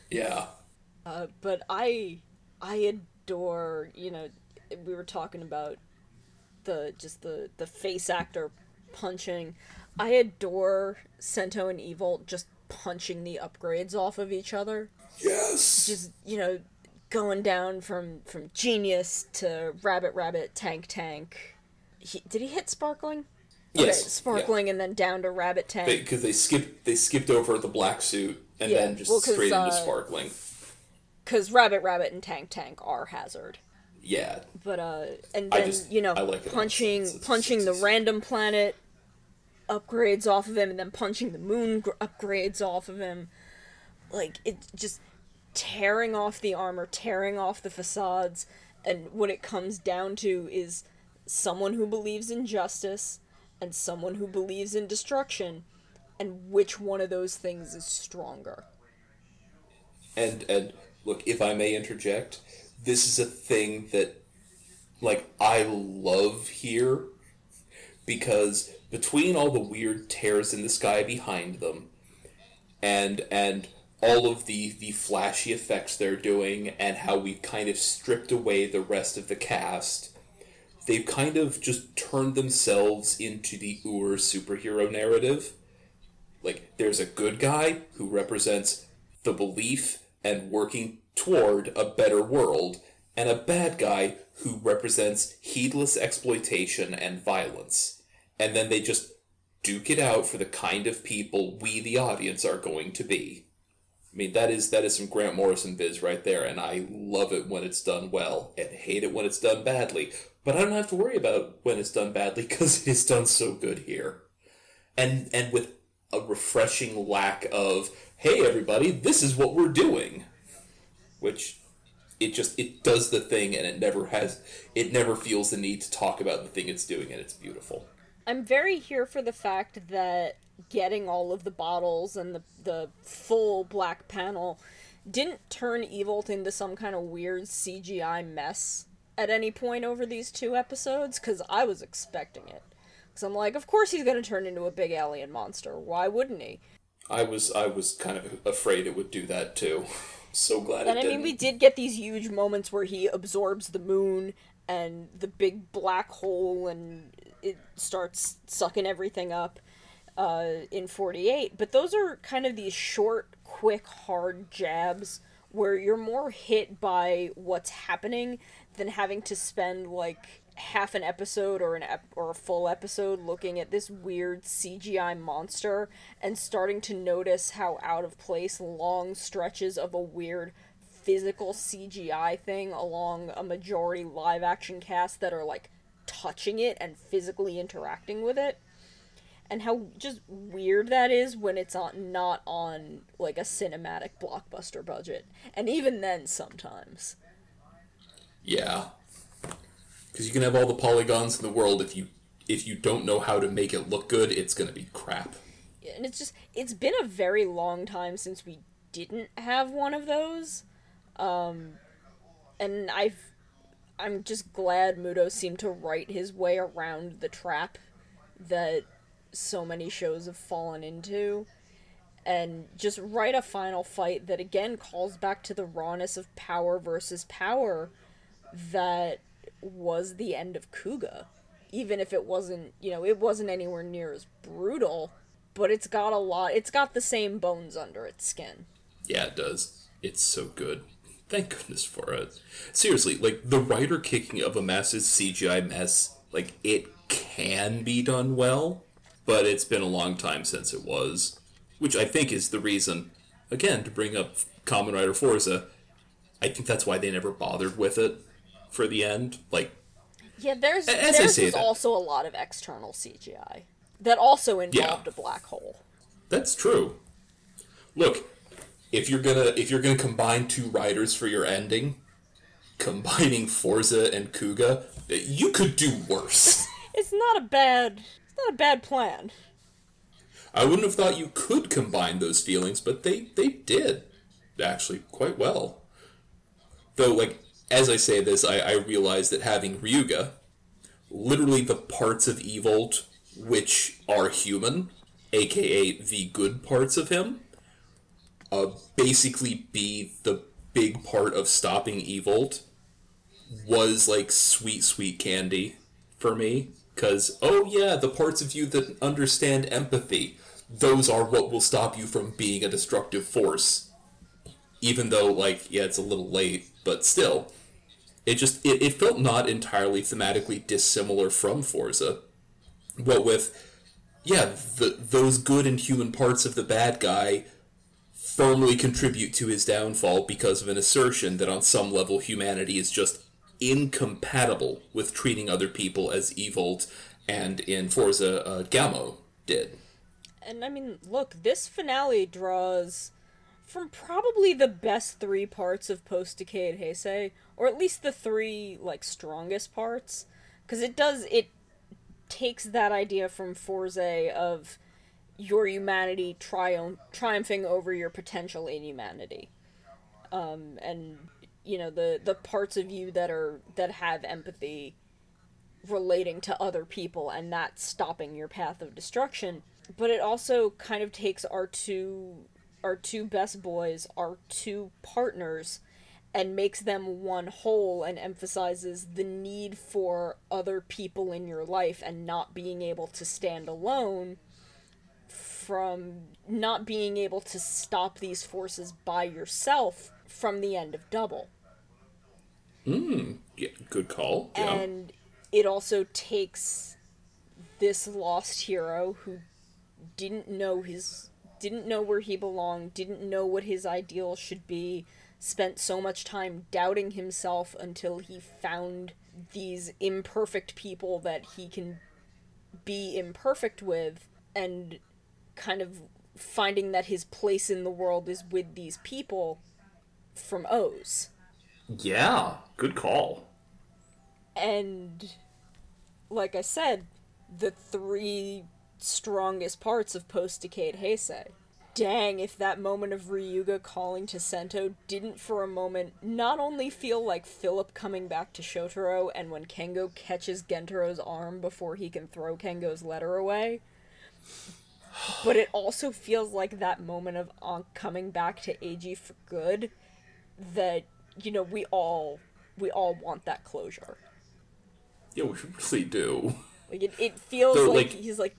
Yeah. But I adore, you know... We were talking about the face actor punching. I adore Sento and Evolt just punching the upgrades off of each other. Yes! Just, you know, going down from genius to rabbit, tank. Did he hit sparkling? Yes. Okay, sparkling, yeah. And then down to rabbit tank. Because they skipped over the black suit and then just straight into sparkling. Because rabbit, and tank are hazard. Yeah. But, and then, punching the random planet upgrades off of him, and then punching the moon upgrades off of him. Like, it just tearing off the armor, tearing off the facades, and what it comes down to is someone who believes in justice, and someone who believes in destruction, and which one of those things is stronger. And look, if I may interject... This is a thing that, like, I love here, because between all the weird tears in the sky behind them, and all of the flashy effects they're doing, and how we've kind of stripped away the rest of the cast, they've kind of just turned themselves into the Ur superhero narrative. Like, there's a good guy who represents the belief and working toward a better world, and a bad guy who represents heedless exploitation and violence. And then they just duke it out for the kind of people we, the audience, are going to be. I mean, that is some Grant Morrison biz right there, and I love it when it's done well, and hate it when it's done badly. But I don't have to worry about when it's done badly, because it is done so good here. And with a refreshing lack of, hey everybody, this is what we're doing. Which, it does the thing, and it never feels the need to talk about the thing it's doing, and it's beautiful. I'm very here for the fact that getting all of the bottles and the full black panel didn't turn Evolt into some kind of weird CGI mess at any point over these two episodes, because I was expecting it. Because I'm like, of course he's going to turn into a big alien monster, why wouldn't he? I was kind of afraid it would do that too. So glad it didn't. And I mean, we did get these huge moments where he absorbs the moon and the big black hole, and it starts sucking everything up in 48. But those are kind of these short, quick, hard jabs where you're more hit by what's happening than having to spend, like, half an episode or a full episode looking at this weird CGI monster and starting to notice how out of place long stretches of a weird physical CGI thing along a majority live action cast that are, like, touching it and physically interacting with it, and how just weird that is when it's not on, like, a cinematic blockbuster budget, and even then sometimes. Yeah. Because you can have all the polygons in the world, if you don't know how to make it look good, it's going to be crap. and it's just, it's been a very long time since we didn't have one of those, and I'm just glad Mudo seemed to right his way around the trap that so many shows have fallen into, and just write a final fight that again calls back to the rawness of power versus power that was the end of Kuga. Even if it wasn't, you know, it wasn't anywhere near as brutal, but it's got a lot, it's got the same bones under its skin. Yeah, it does. It's so good. Thank goodness for it. Seriously, like, the rider kicking of a massive CGI mess, like, it can be done well, but it's been a long time since it was. Which I think is the reason, again, to bring up Kamen Rider Forza, I think that's why they never bothered with it for the end. Like, yeah, there's also a lot of external CGI that also involved a black hole. That's true. Look, if you're gonna combine two riders for your ending, combining Forza and Kuga, you could do worse. It's not a bad plan. I wouldn't have thought you could combine those feelings, but they did, actually, quite well. Though, like, as I say this, I realize that having Ryuga, literally the parts of Evolt which are human, aka the good parts of him, basically be the big part of stopping Evolt, was, like, sweet, sweet candy for me. Because, oh yeah, the parts of you that understand empathy, those are what will stop you from being a destructive force. Even though, like, yeah, it's a little late, but still. It just, it felt not entirely thematically dissimilar from Forza. What with, yeah, those good and human parts of the bad guy firmly contribute to his downfall because of an assertion that on some level humanity is just incompatible with treating other people as Evolt, and in Forza, Gamo did. And I mean, look, this finale draws from probably the best three parts of post-Decade Heisei, or at least the three, like, strongest parts, because it takes that idea from Forza of your humanity triumphing over your potential inhumanity, and you know, the parts of you that have empathy relating to other people and not stopping your path of destruction. But it also kind of takes our two best boys, our two partners, and makes them one whole and emphasizes the need for other people in your life and not being able to stand alone, from not being able to stop these forces by yourself from the end of Double. Yeah, good call. Yeah. And it also takes this lost hero who didn't know where he belonged, didn't know what his ideal should be, spent so much time doubting himself until he found these imperfect people that he can be imperfect with, and kind of finding that his place in the world is with these people from O's. Yeah, good call. And, like I said, the three strongest parts of post-Decade Heisei. Dang, if that moment of Ryuga calling to Sento didn't for a moment not only feel like Philip coming back to Shotaro and when Kengo catches Gentaro's arm before he can throw Kengo's letter away, but it also feels like that moment of Ankh coming back to Eiji for good, that, you know, we all want that closure. Yeah, we really do. Like, it feels so, like he's like,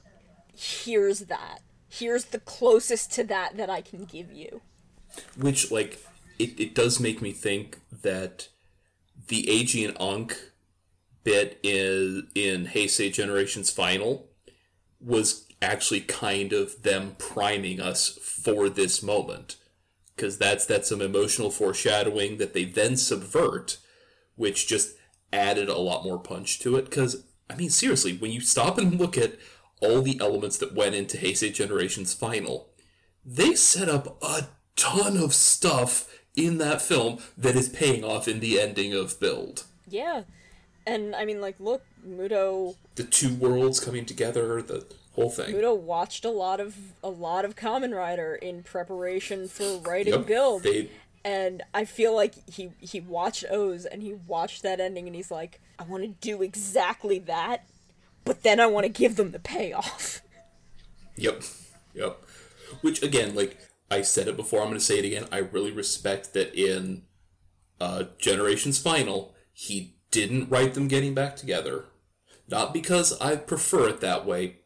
here's that. Here's the closest to that I can give you. Which, like, it does make me think that the Eiji and Ankh bit in Heisei Generations Final was actually kind of them priming us for this moment. Because that's some emotional foreshadowing that they then subvert, which just added a lot more punch to it. Because, I mean, seriously, when you stop and look at all the elements that went into Heisei Generations Final, they set up a ton of stuff in that film that is paying off in the ending of Build. Yeah, and I mean, like, look, Mudo... The two worlds coming together, the whole thing. Mudo watched a lot of Kamen Rider in preparation for writing Build. And I feel like he watched O's and he watched that ending and he's like, I want to do exactly that, but then I want to give them the payoff. Yep. Which, again, like, I said it before, I'm going to say it again, I really respect that in Generations Final, he didn't write them getting back together. Not because I prefer it that way.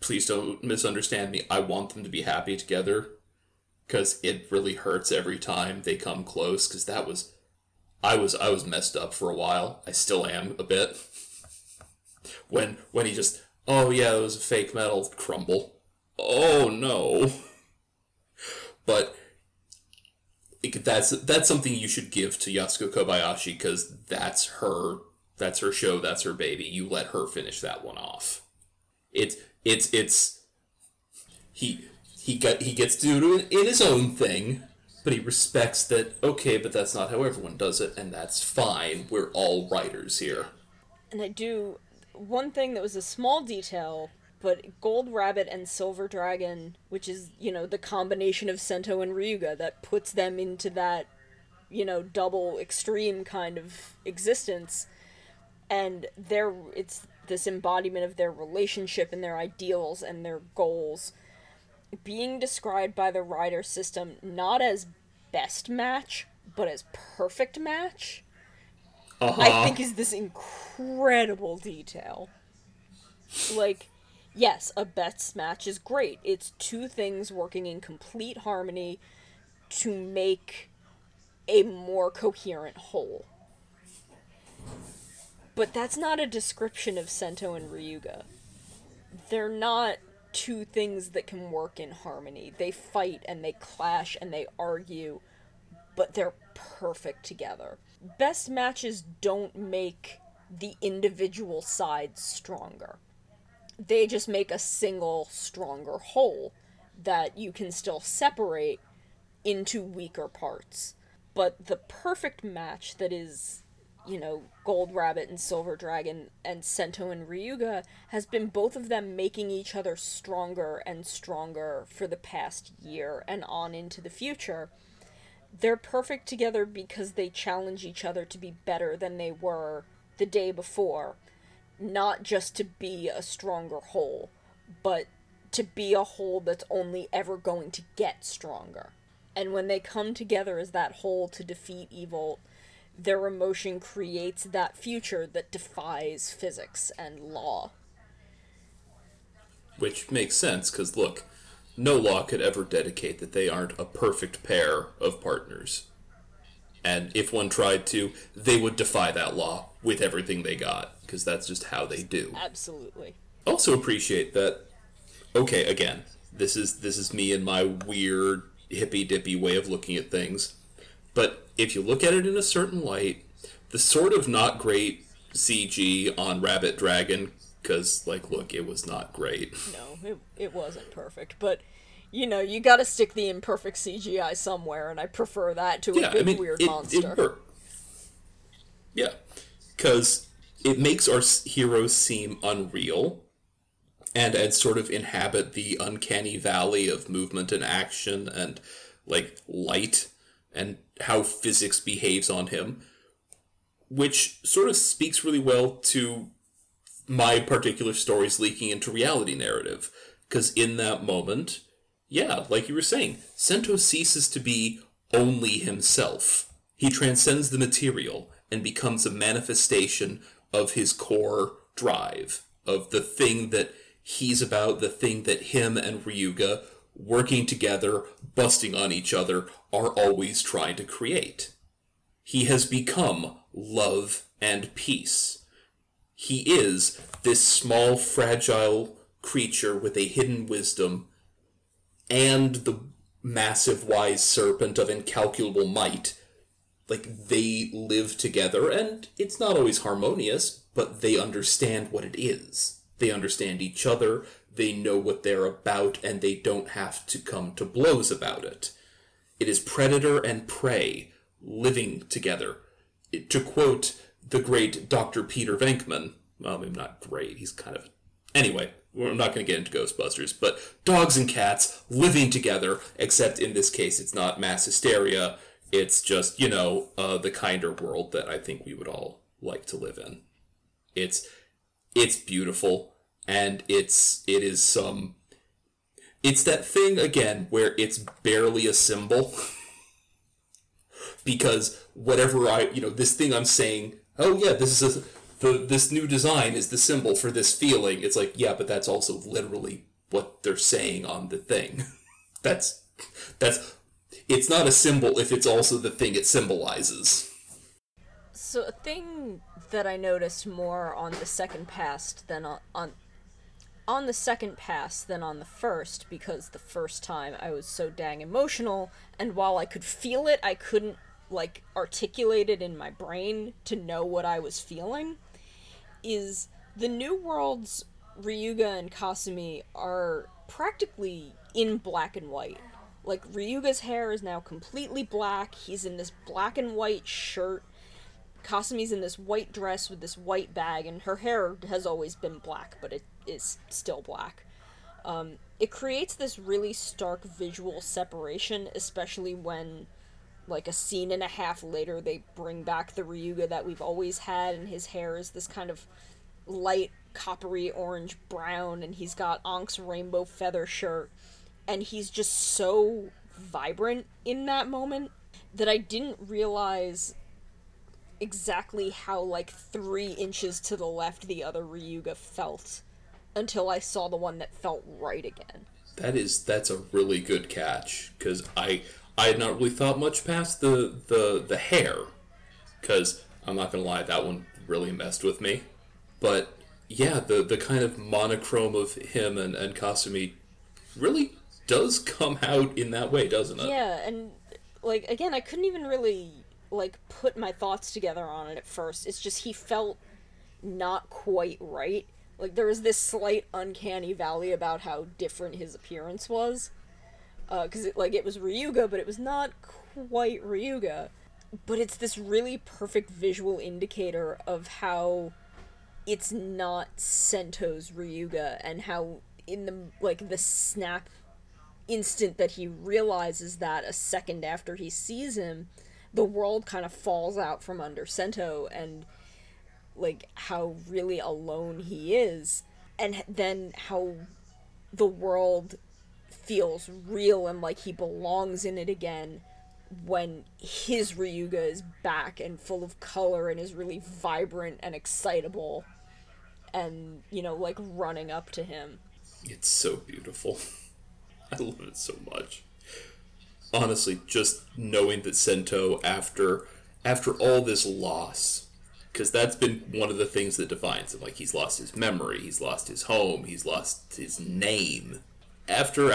Please don't misunderstand me. I want them to be happy together. Because it really hurts every time they come close. Because that was... I was messed up for a while. I still am, a bit. When he just... Oh yeah, it was a fake metal crumble. Oh no. But... That's something you should give to Yasuko Kobayashi. Because that's her... That's her show, that's her baby. You let her finish that one off. It's he gets to do it in his own thing, but he respects that, okay, but that's not how everyone does it, and that's fine. We're all writers here. And I do one thing that was a small detail, but Gold Rabbit and Silver Dragon, which is, you know, the combination of Sento and Ryuga that puts them into that, you know, double extreme kind of existence. And it's this embodiment of their relationship and their ideals and their goals being described by the rider system not as best match, but as perfect match, I think is this incredible detail. Like, yes, a best match is great. It's two things working in complete harmony to make a more coherent whole. But that's not a description of Sento and Ryuga. They're not two things that can work in harmony. They fight and they clash and they argue, but they're perfect together. Best matches don't make the individual sides stronger. They just make a single stronger whole that you can still separate into weaker parts. But the perfect match that is... you know, Gold Rabbit and Silver Dragon and Sento and Ryuga has been both of them making each other stronger and stronger for the past year and on into the future. They're perfect together because they challenge each other to be better than they were the day before, not just to be a stronger whole, but to be a whole that's only ever going to get stronger. And when they come together as that whole to defeat evil, their emotion creates that future that defies physics and law. Which makes sense, because look, no law could ever dedicate that they aren't a perfect pair of partners. And if one tried to, they would defy that law with everything they got, because that's just how they do. Absolutely. Also appreciate that, okay, again, this is me and my weird, hippy-dippy way of looking at things, but if you look at it in a certain light, the sort of not great CG on Rabbit Dragon, because, like, look, it was not great. No, it wasn't perfect, but, you know, you gotta stick the imperfect CGI somewhere, and I prefer that to a weird monster. Because it makes our heroes seem unreal, and sort of inhabit the uncanny valley of movement and action and, like, light and how physics behaves on him, which sort of speaks really well to my particular stories leaking into reality narrative. Because in that moment, yeah, like you were saying, Sento ceases to be only himself. He transcends the material and becomes a manifestation of his core drive, of the thing that he's about, the thing that him and Ryuga, working together, busting on each other, are always trying to create. He has become love and peace. He is this small, fragile creature with a hidden wisdom and the massive, wise serpent of incalculable might. Like, they live together, and it's not always harmonious, but they understand what it is. They understand each other, they know what they're about, and they don't have to come to blows about it. It is predator and prey living together. To quote the great Dr. Peter Venkman, well, maybe not great, he's kind of... Anyway, we're not going to get into Ghostbusters, but dogs and cats living together, except in this case it's not mass hysteria, it's just, you know, the kinder world that I think we would all like to live in. It's beautiful, and it's that thing again where it's barely a symbol because whatever this thing I'm saying, oh yeah, this is this new design is the symbol for this feeling. It's like, yeah, but that's also literally what they're saying on the thing. That's it's not a symbol if it's also the thing it symbolizes. So a thing that I noticed more on the second pass than on the second pass than on the first, because the first time I was so dang emotional, and while I could feel it, I couldn't articulate it in my brain to know what I was feeling, is the New World's Ryuga and Kasumi are practically in black and white. Ryuga's hair is now completely black, he's in this black and white shirt, Kasumi's in this white dress with this white bag, and her hair has always been black, but it is still black. It creates this really stark visual separation, especially when a scene and a half later they bring back the Ryuga that we've always had, and his hair is this kind of light coppery orange brown, and he's got Ankh's rainbow feather shirt, and he's just so vibrant in that moment that I didn't realize exactly how 3 inches to the left the other Ryuga felt until I saw the one that felt right again. That's a really good catch, because I had not really thought much past the hair, because I'm not going to lie, that one really messed with me. But yeah, the kind of monochrome of him and Kasumi really does come out in that way, doesn't it? Yeah, and again, I couldn't even really put my thoughts together on it at first. It's just he felt not quite right. There was this slight uncanny valley about how different his appearance was. Because it was Ryuga, but it was not quite Ryuga. But it's this really perfect visual indicator of how it's not Sento's Ryuga, and how in the snap instant that he realizes that, a second after he sees him, the world kind of falls out from under Sento, and how really alone he is, and then how the world feels real, and he belongs in it again when his Ryuga is back and full of color and is really vibrant and excitable and running up to him. It's so beautiful. I love it so much. Honestly, just knowing that Sento, after all this loss, because that's been one of the things that defines him, he's lost his memory, he's lost his home, he's lost his name. After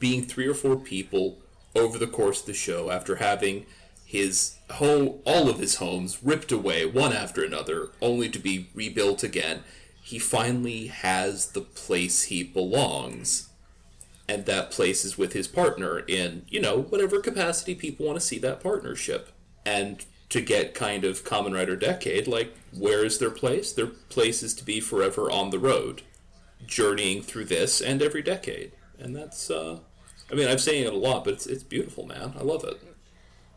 being 3 or 4 people over the course of the show, after having his home, all of his homes ripped away one after another, only to be rebuilt again, he finally has the place he belongs, and that place is with his partner in, whatever capacity people want to see that partnership. And to get kind of Kamen Rider Decade, where is their place? Their place is to be forever on the road, journeying through this and every decade. And that's, I'm saying it a lot, but it's beautiful, man. I love it.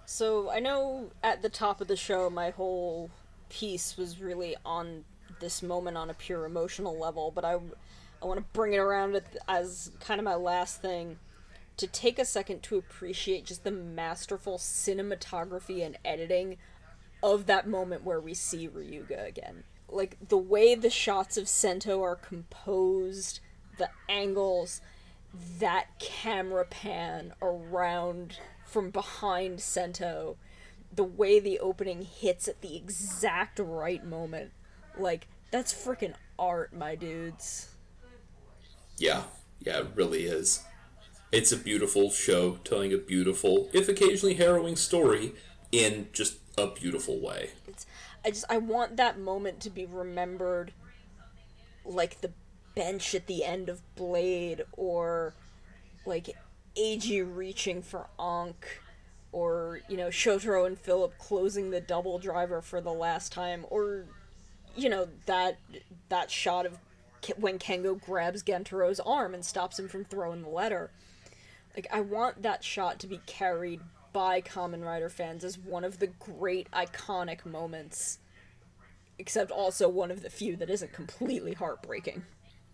So I know at the top of the show, my whole piece was really on this moment on a pure emotional level, but I want to bring it around as kind of my last thing, to take a second to appreciate just the masterful cinematography and editing of that moment where we see Ryuga again. The way the shots of Sento are composed, the angles, that camera pan around from behind Sento, the way the opening hits at the exact right moment, that's freaking art, my dudes. Yeah, it really is. It's a beautiful show, telling a beautiful, if occasionally harrowing, story in just a beautiful way. I want that moment to be remembered, the bench at the end of Blade, or Eiji reaching for Ankh, or Shotaro and Philip closing the double driver for the last time, or that shot of when Kengo grabs Gentero's arm and stops him from throwing the letter. Like, I want that shot to be carried by Kamen Rider fans as one of the great iconic moments, except also one of the few that isn't completely heartbreaking.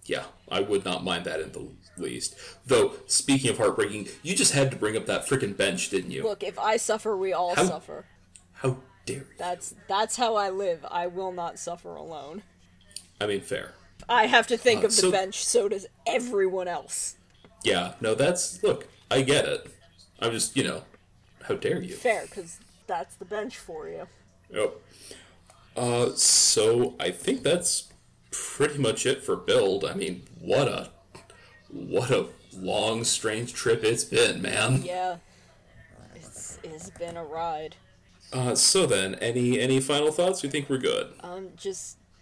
Yeah, I would not mind that in the least. Though, speaking of heartbreaking, you just had to bring up that frickin' bench, didn't you? Look, if I suffer, we all suffer. How dare you? That's how I live. I will not suffer alone. I mean, fair. I have to think of the bench, so does everyone else. Yeah, no, look, I get it. I'm just, how dare you? Fair, because that's the bench for you. Yep. So I think that's pretty much it for Build. I mean, what a long, strange trip it's been, man. Yeah, it's been a ride. So then, any final thoughts? You think we're good?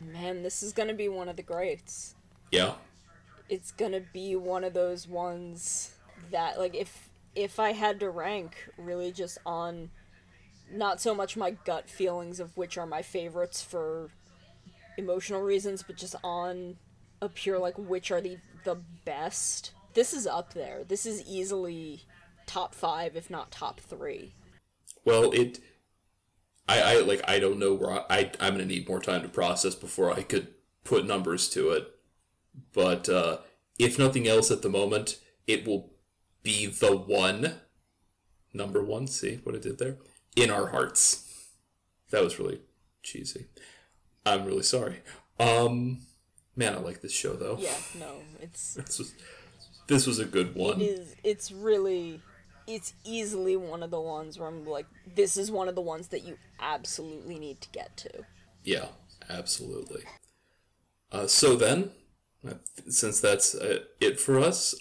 Man, this is gonna be one of the greats. Yeah. It's gonna be one of those ones that, like, if I had to rank, really just on not so much my gut feelings of which are my favorites for emotional reasons, but just on a pure, like, which are the best, this is up there. This is easily top 5, if not top 3. Well, I don't know where I'm going to need more time to process before I could put numbers to it. But if nothing else at the moment, it will be the one, number one, see what I did there? In our hearts. That was really cheesy. I'm really sorry. Man, I like this show, though. Yeah, no, this was a good one. It's easily one of the ones where I'm like, this is one of the ones that you absolutely need to get to. Yeah, absolutely. So then, since that's it for us,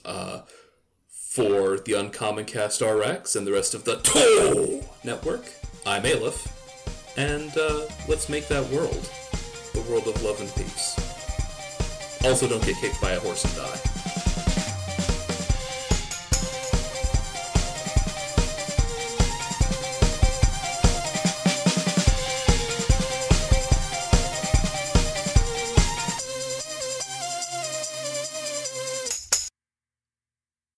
for the Uncommon Cast RX and the rest of the Toei Network, I'm Aleph, and let's make that world, the world of love and peace. Also, don't get kicked by a horse and die.